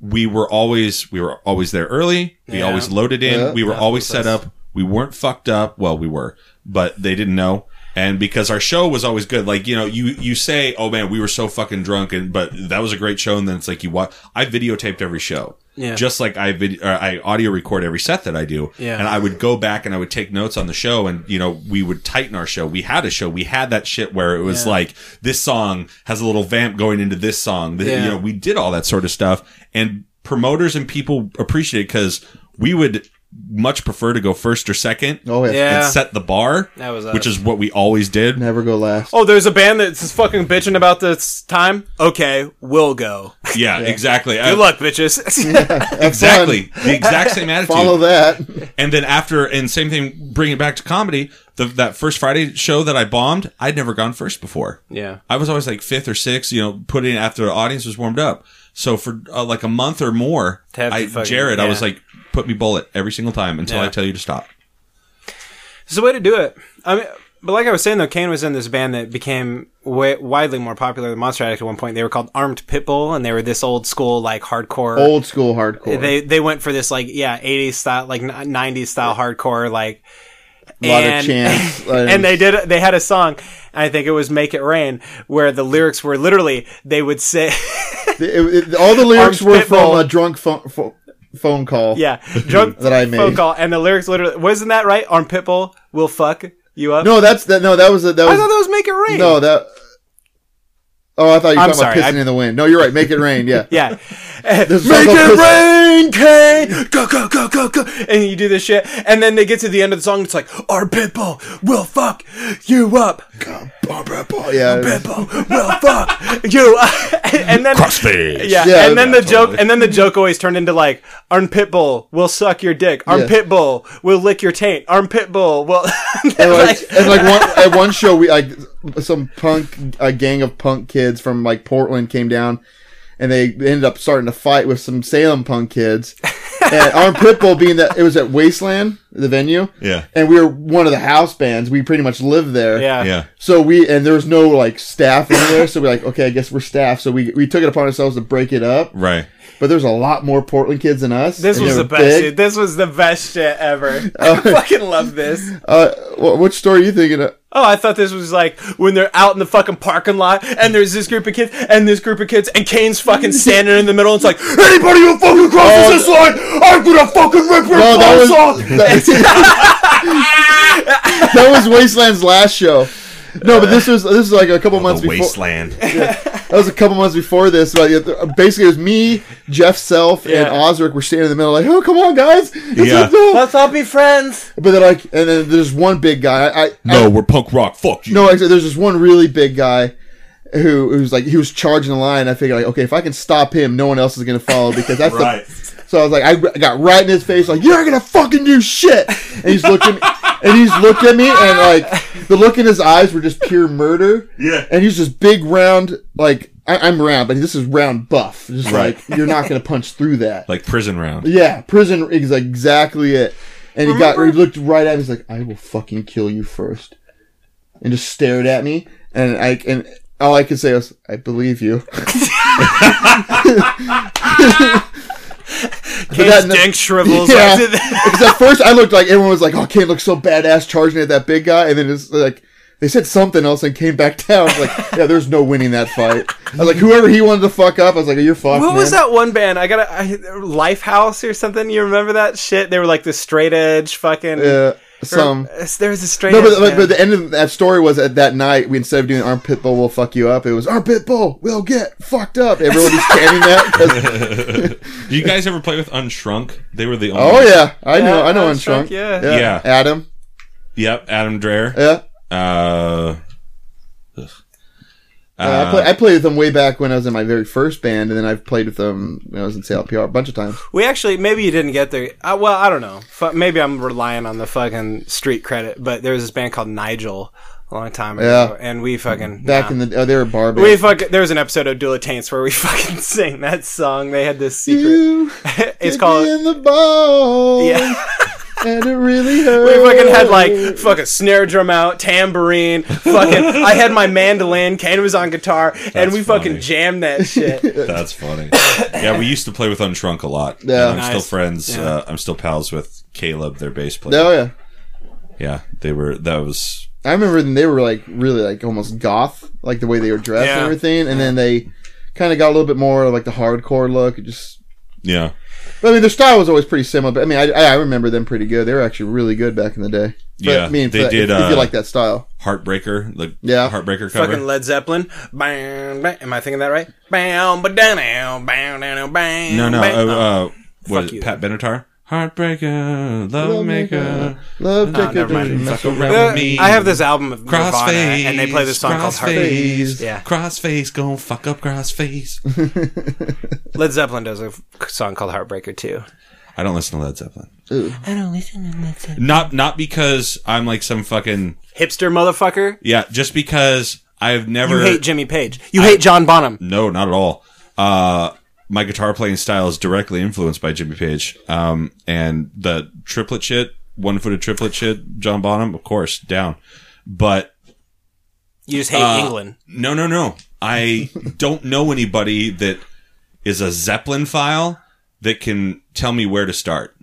we were always there early, we always loaded in, we were always set up, we weren't fucked up, well, we were, but they didn't know. And because our show was always good, like, you know, you say, oh man, we were so fucking drunk, but that was a great show. And then it's like, you watch, I videotaped every show. Yeah. Just like I audio record every set that I do. Yeah. And I would go back and I would take notes on the show, and, you know, we would tighten our show. We had a show. We had that shit where it was like, this song has a little vamp going into this song. You know, we did all that sort of stuff, and promoters and people appreciate it, because we would much prefer to go first or second and set the bar, that was which is what we always did. Never go last. Oh, there's a band that's fucking bitching about this time? Okay, we'll go. Yeah. Exactly. Good luck, bitches. Exactly. The exact same attitude. Follow that. And then same thing, bring it back to comedy, that first Friday show that I bombed, I'd never gone first before. Yeah. I was always like fifth or sixth, you know, put in after the audience was warmed up. So for like a month or more, I was like, put me bullet every single time until I tell you to stop. It's the way to do it. I mean, but like I was saying, though, Kane was in this band that became widely more popular than Monster Addict at one point. They were called Armed Pitbull, and they were this old school, like, hardcore. Old school hardcore. They went for this, like, 80s style, like 90s style hardcore, like. A lot of chants. And they had a song, I think it was Make It Rain, where the lyrics were literally, they would say. All the lyrics were from a drunk phone call. Yeah. Drunk that I made. Phone call. And the lyrics literally, wasn't that right? Armed Pitbull will fuck you up. No, I thought that was Make It Rain. No, that. Oh, I thought you were talking about pissing in the wind. No, you're right. Make it rain. Yeah. Yeah. Make it rain, Kane. Go, go, go, go, go. And you do this shit. And then they get to the end of the song. It's like, our pitbull will fuck you up. Our pitbull. Yeah. Pitbull will fuck you up. And then. Crossface. Yeah. The joke always turned into like, our pitbull will suck your dick. Our pitbull will lick your taint. Our pitbull will. At one show, we like. Some gang of punk kids from like Portland came down, and they ended up starting to fight with some Salem punk kids. And Armed Pitbull, being that it was at Wasteland, the venue, and we were one of the house bands. We pretty much lived there, yeah. So there was no like staff in there, so we're like, okay, I guess we're staff. So we took it upon ourselves to break it up, right? But there's a lot more Portland kids than us. This was the best shit. This was the best shit ever. I fucking love this. Which story are you thinking of? Oh, I thought this was like when they're out in the fucking parking lot, and there's this group of kids, and Kane's fucking standing in the middle, and it's like, anybody who fucking crosses this line, I'm gonna fucking rip your balls off! That was Wasteland's last show. No, but this was like a couple months before. Wasteland. Yeah, that was a couple months before this. Basically, it was me, Jeff Self, and Osric were standing in the middle, like, "Oh, come on, guys! Let's all be friends." But they're like, and then there's one big guy. We're punk rock. Fuck you. No, actually, there's this one really big guy who's like, he was charging the line. I figured, like, okay, if I can stop him, no one else is gonna follow, because that's right. So I was like, I got right in his face, like, "You're not gonna fucking do shit." And he's looking. And he's looked at me, and like the look in his eyes were just pure murder. Yeah. And he's just big, round, like I'm round, but this is round buff. Just like, you're not gonna punch through that. Like prison round. Yeah, prison is exactly it. And he looked right at me. He's like, "I will fucking kill you first," and just stared at me. And all I could say was, "I believe you." Kane's dank shrivels. Yeah, because at first I looked like everyone was like, "Oh, Kane looks so badass charging at that big guy," and then it's like they said something else and came back down. I was like, "Yeah, there's no winning that fight." I was like, "Whoever he wanted to fuck up," I was like, "You're fucked." What was that one band? I got Lifehouse or something. You remember that shit? They were like the straight edge fucking. Yeah. There was a straight. No, but the end of that story was at that night. We, instead of doing "Armed Pitbull will fuck you up," it was "Armed Pitbull will get fucked up." Everyone was chanting that. Do you guys ever play with Unshrunk? They were the only. Oh yeah, I know Unshrunk. Yeah. Adam. Yep, Adam Dreher. Yeah. I played with them way back when I was in my very first band, and then I've played with them when I was in CLPR a bunch of times. We actually, maybe you didn't get there. Well, I don't know. Maybe I'm relying on the fucking street credit, but there was this band called Nigel a long time ago, and we fucking... they were bar band. There was an episode of Dule of Taints where we fucking sing that song. They had this secret... it's called... in the ball. Yeah. And it really hurt. We fucking had like fucking snare drum out, tambourine, fucking. I had my mandolin. Kane was on guitar, and we fucking jammed that shit. That's funny. Yeah, we used to play with Unshrunk a lot. Yeah, I'm still friends. Yeah. I'm still pals with Caleb, their bass player. Oh yeah, they were. That was I remember they were like really like almost goth, like the way they were dressed and everything, and then they kind of got a little bit more like the hardcore look. It just But I mean, their style was always pretty similar. But I mean, I remember them pretty good. They were actually really good back in the day. But, I mean, they did. If you like that style, Heartbreaker, the Heartbreaker cover, fucking Led Zeppelin. Bam, bam. Am I thinking that right? Bam, ba down, bam, down, bam. No, no. Bam, what is it? Pat Benatar. Heartbreaker, love maker, love taker, fuck around with me. I have this album of Nirvana, and they play this song called Heartbreaker. Yeah. Crossface, gonna fuck up Crossface. Led Zeppelin does a song called Heartbreaker too. I don't listen to Led Zeppelin. Ooh. I don't listen to Led Zeppelin. Not because I'm like some fucking hipster motherfucker. Yeah, just because I've never. You hate Jimmy Page. You hate John Bonham. No, not at all. My guitar playing style is directly influenced by Jimmy Page. And the triplet shit, one-footed triplet shit, John Bonham, of course, down. But... You just hate England. No, no, no. I don't know anybody that is a Zeppelin-phile that can tell me where to start.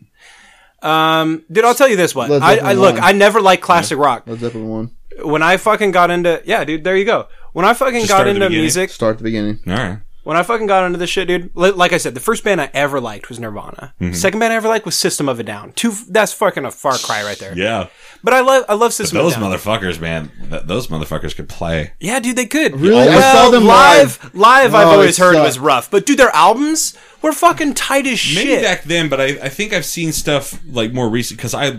Dude, I'll tell you this one. I never liked classic rock. Led Zeppelin 1. When I fucking got into... Yeah, dude, there you go. When I fucking got into music... Start the beginning. All right. When I fucking got into this shit, dude, like I said, the first band I ever liked was Nirvana. Mm-hmm. Second band I ever liked was System of a Down. That's fucking a far cry right there. Yeah. But I love System of a Down. Those motherfuckers, man. Those motherfuckers could play. Yeah, dude, they could. Really? Well, I saw them live. Live, I've always heard was rough. But, dude, their albums were fucking tight as shit. Maybe back then, but I think I've seen stuff, like, more recent, because I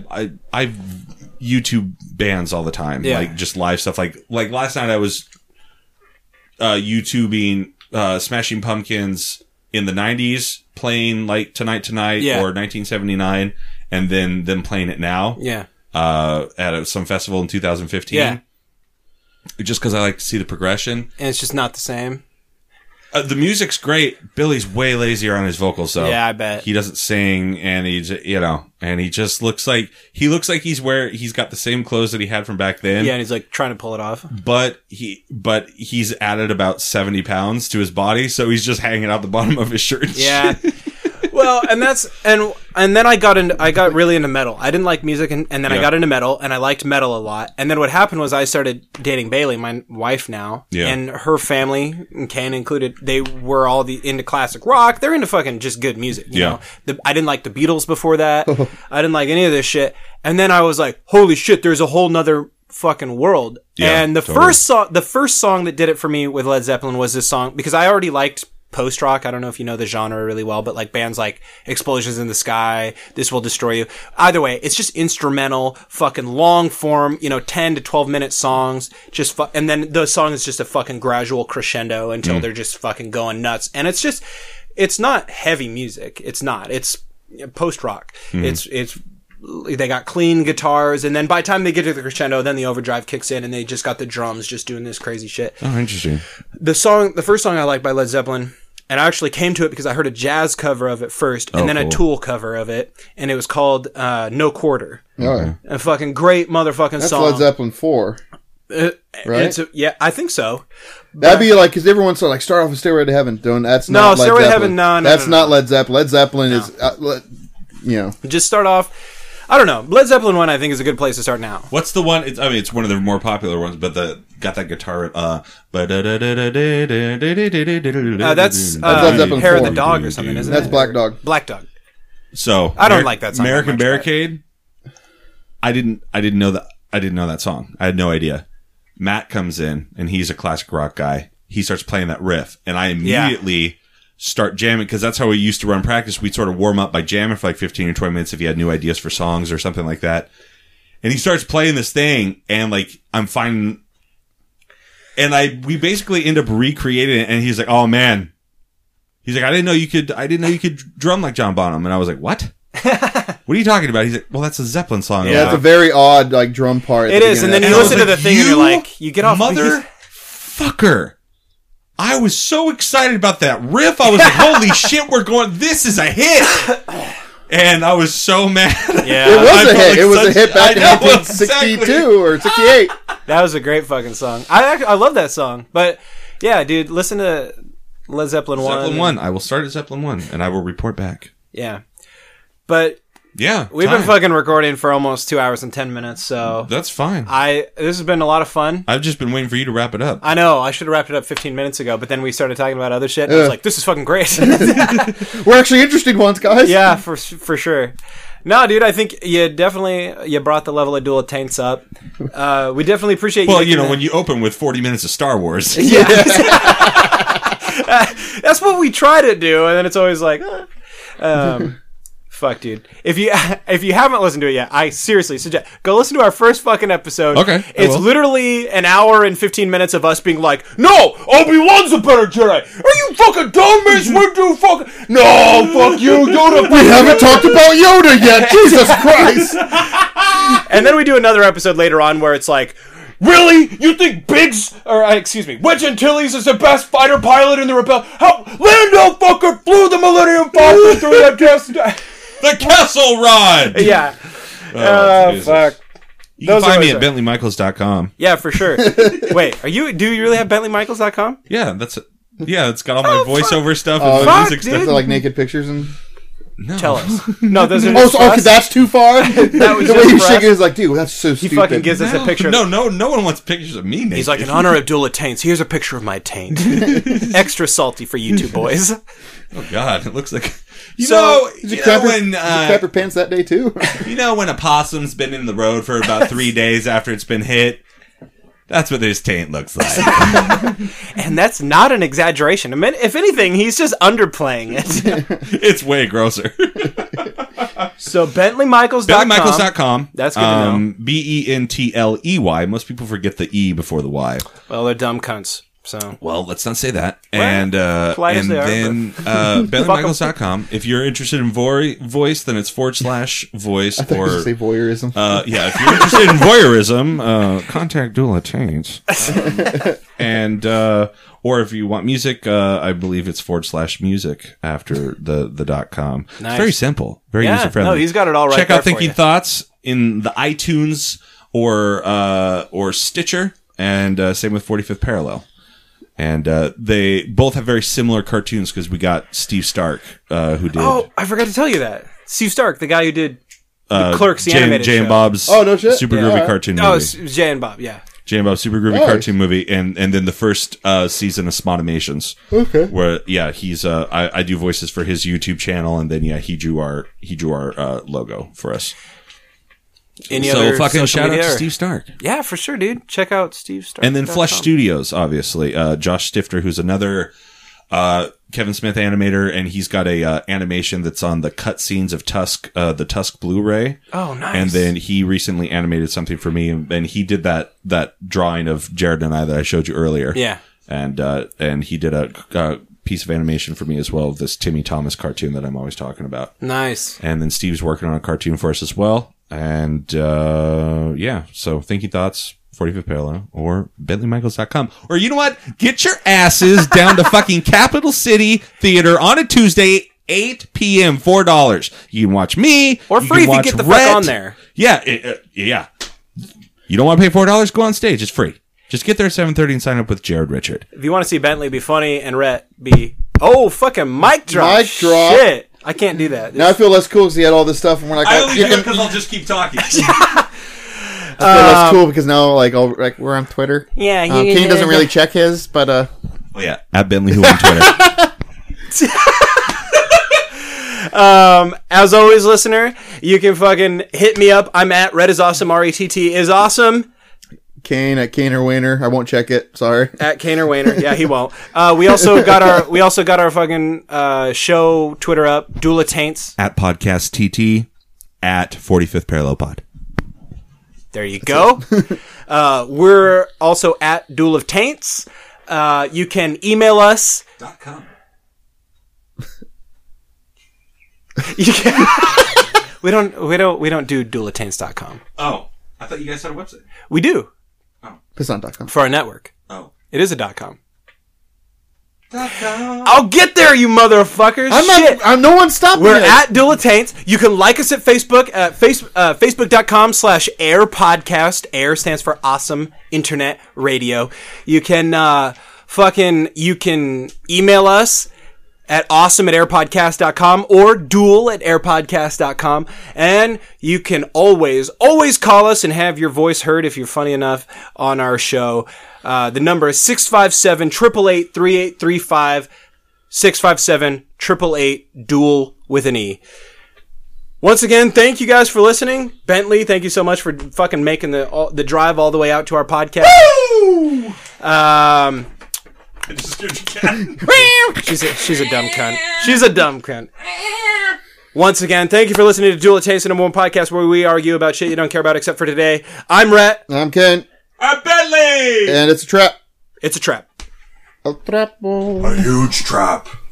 YouTube bands all the time. Yeah. Like, just live stuff. Like last night I was YouTubing... Smashing Pumpkins in the 90s playing like Tonight Tonight or 1979 and then them playing it now at some festival in 2015 just because I like to see the progression and it's just not the same. The music's great. Billy's way lazier on his vocals though. Yeah, I bet. He doesn't sing and he just looks like he's got the same clothes that he had from back then. Yeah, and he's like trying to pull it off. But he's added about 70 pounds to his body, so he's just hanging out the bottom of his shirt. Yeah. Well, and then I got really into metal. I didn't like music and then I got into metal and I liked metal a lot. And then what happened was I started dating Bailey, my wife now, and her family, and Ken included, they were all into classic rock. They're into fucking just good music. You know? I didn't like the Beatles before that. I didn't like any of this shit. And then I was like, holy shit, there's a whole nother fucking world. Yeah, and the first song that did it for me with Led Zeppelin was this song because I already liked post rock. I don't know if you know the genre really well, but like bands like Explosions in the Sky, This Will Destroy You. Either way, it's just instrumental, fucking long form, 10 to 12 minute songs. Just and then the song is just a fucking gradual crescendo until they're just fucking going nuts. And it's not heavy music. It's not. It's post rock. Mm. It's they got clean guitars, and then by the time they get to the crescendo, then the overdrive kicks in, and they just got the drums just doing this crazy shit. Oh, interesting. The first song I liked by Led Zeppelin. And I actually came to it because I heard a jazz cover of it first and then a Tool cover of it. And it was called No Quarter. Oh. A fucking great motherfucking song. That's Led Zeppelin 4. Right? I think so. That'd be like, because everyone's like, start off with Stairway to Heaven. Stairway to Heaven, no. That's not Led Zeppelin. Led Zeppelin is, Just start off. I don't know. Led Zeppelin 1, I think, is a good place to start now. What's the one? It's one of the more popular ones, but got that guitar. That's Hair of the Dog or something, isn't it? That's Black Dog. Black Dog. So I don't like that song. American Barricade. I didn't know that song. I had no idea. Matt comes in and he's a classic rock guy. He starts playing that riff, and I immediately. Yeah. Start jamming, because that's how we used to run practice. We'd sort of warm up by jamming for like 15 or 20 minutes if he had new ideas for songs or something like that. And he starts playing this thing, and like I'm finding, and we basically end up recreating it. And he's like, "Oh man," he's like, "I didn't know you could drum like John Bonham." And I was like, "What? What are you talking about?" He's like, "Well, that's a Zeppelin song." Yeah, it's a very odd like drum part. It is, and then you listen to the thing, and you're like, "You get off, motherfucker." I was so excited about that riff. I was like, holy shit, we're going, this is a hit. And I was so mad. Yeah. It was a hit. It was a hit back in 1962 or 68. That was a great fucking song. I love that song. But yeah, dude, listen to Led Zeppelin 1. I will start at Zeppelin 1 and I will report back. Yeah. But Yeah. We've been fucking recording for almost 2 hours and 10 minutes, so... That's fine. This has been a lot of fun. I've just been waiting for you to wrap it up. I know. I should have wrapped it up 15 minutes ago, but then we started talking about other shit, and I was like, this is fucking great. We're actually interesting ones, guys. Yeah, for sure. No, dude, I think you brought the level of Dule of Taints up. We definitely appreciate you. Well, when you open with 40 minutes of Star Wars. Yeah. That's what we try to do, and then it's always like... Fuck, dude. If you haven't listened to it yet, I seriously suggest go listen to our first fucking episode. Okay, it's literally an hour and 15 minutes of us being like, "No, Obi-Wan's a better Jedi." Are you fucking dumb, Miss? We're too fucking no. Fuck you, Yoda. We haven't talked about Yoda yet. Jesus Christ. And then we do another episode later on where it's like, really? You think Wedge Antilles is the best fighter pilot in the Rebellion? How Lando fucker flew the Millennium Falcon through that the Kessel Rod! Yeah. Oh, fuck. You can find me at bentleymichaels.com. Yeah, for sure. Wait, do you really have bentleymichaels.com? Yeah, it's got all my voiceover stuff and my music stuff. Is there, like, naked pictures and... No. Tell us. No, those are just because that's too far? That was the way you shake it is like, dude, that's so stupid. He fucking gives us a picture. No one wants pictures of me naked. He's like, in honor of Dule of Taints, here's a picture of my taint. Extra salty for you two boys. Oh, God. It looks like... did you clap your pants that day, too? When a possum's been in the road for about 3 days after it's been hit? That's what his taint looks like. And that's not an exaggeration. I mean, if anything, he's just underplaying it. It's way grosser. So, BentleyMichaels.com. BentleyMichaels.com. That's good to know. BentleyY. Most people forget the E before the Y. Well, they're dumb cunts. So. Well, let's not say that. Right. And then BentleyMichaels.com. If you're interested in voice, then it's /voice. I thought you should say voyeurism. Yeah, if you're interested in voyeurism, contact Dule of Taints. Or if you want music, I believe it's /music after the .com. Nice. It's very simple, very user friendly. No, he's got it all right. Check out Thinking Thoughts in the iTunes or Stitcher, and same with 45th Parallel. And they both have very similar cartoons because we got Steve Stark, who did... Oh, I forgot to tell you that. Steve Stark, the guy who did the Clerks, animated Jay and Bob's super groovy cartoon movie. Oh, Jay and Bob, yeah. Jay and Bob's super groovy cartoon movie, and then the first season of Smodimations. Okay. Where, he's... I do voices for his YouTube channel, and then, he drew our logo for us. So fucking shout out to Steve Stark. Yeah, for sure, dude. Check out Steve Stark. And then Flesh Studios, obviously. Josh Stifter, who's another Kevin Smith animator, and he's got a animation that's on the cutscenes of Tusk, the Tusk Blu-ray. Oh, nice. And then he recently animated something for me, and he did that drawing of Jared and I that I showed you earlier. Yeah. And he did a piece of animation for me as well of this Timmy Thomas cartoon that I'm always talking about. Nice. And then Steve's working on a cartoon for us as well. And, so Thinking Thoughts, 45th Parallel, or BentleyMichaels.com. Or you know what? Get your asses down to fucking Capital City Theater on a Tuesday, 8 p.m., $4. You can watch me. Or free if you get the fuck on there. Yeah. You don't want to pay $4? Go on stage. It's free. Just get there at 7:30 and sign up with Jared Richard. If you want to see Bentley be funny and Rhett be... Oh, fucking mic drop. Mic drop. Shit. I can't do that. Now I feel less cool because he had all this stuff, and we're like, I only do it because I'll just keep talking. I feel less cool because now, like we're on Twitter. Yeah, Kane doesn't really check his, but at Bentley Who on Twitter. As always, listener, you can fucking hit me up. I'm at Red is Awesome. RETT is awesome. Kane at Kaner Wainer. I won't check it. Sorry. At Kaner Wainer. Yeah, he won't. We also got our fucking show Twitter up. Dule of Taints. At Podcast TT. At 45th Parallel Pod. There you go. We're also at Dule of Taints. You can email us. .com. You can. We don't do dueloftaints.com. Oh, I thought you guys had a website. We do. It's not .com. For our network. Oh. It is a .com. .com. I'll get there, you motherfuckers. I'm no one stopping We're at Dule of Taints. You can like us at Facebook. Facebook.com/airpodcast. Air stands for Awesome Internet Radio. You can email us at awesome@airpodcast.com or duel@airpodcast.com. And you can always call us and have your voice heard if you're funny enough on our show. The number is 657-888-3835, 657-888-DUEL with an E. Once again, thank you guys for listening. Bentley, thank you so much for fucking making the drive all the way out to our podcast. Woo! I just scared your cat. She's a dumb cunt. She's a dumb cunt. Once again, thank you for listening to Dule of Taints, the number one podcast where we argue about shit you don't care about except for today. I'm Rhett. I'm Ken. I'm Bentley. And it's a trap. It's a trap. A trap. A huge trap.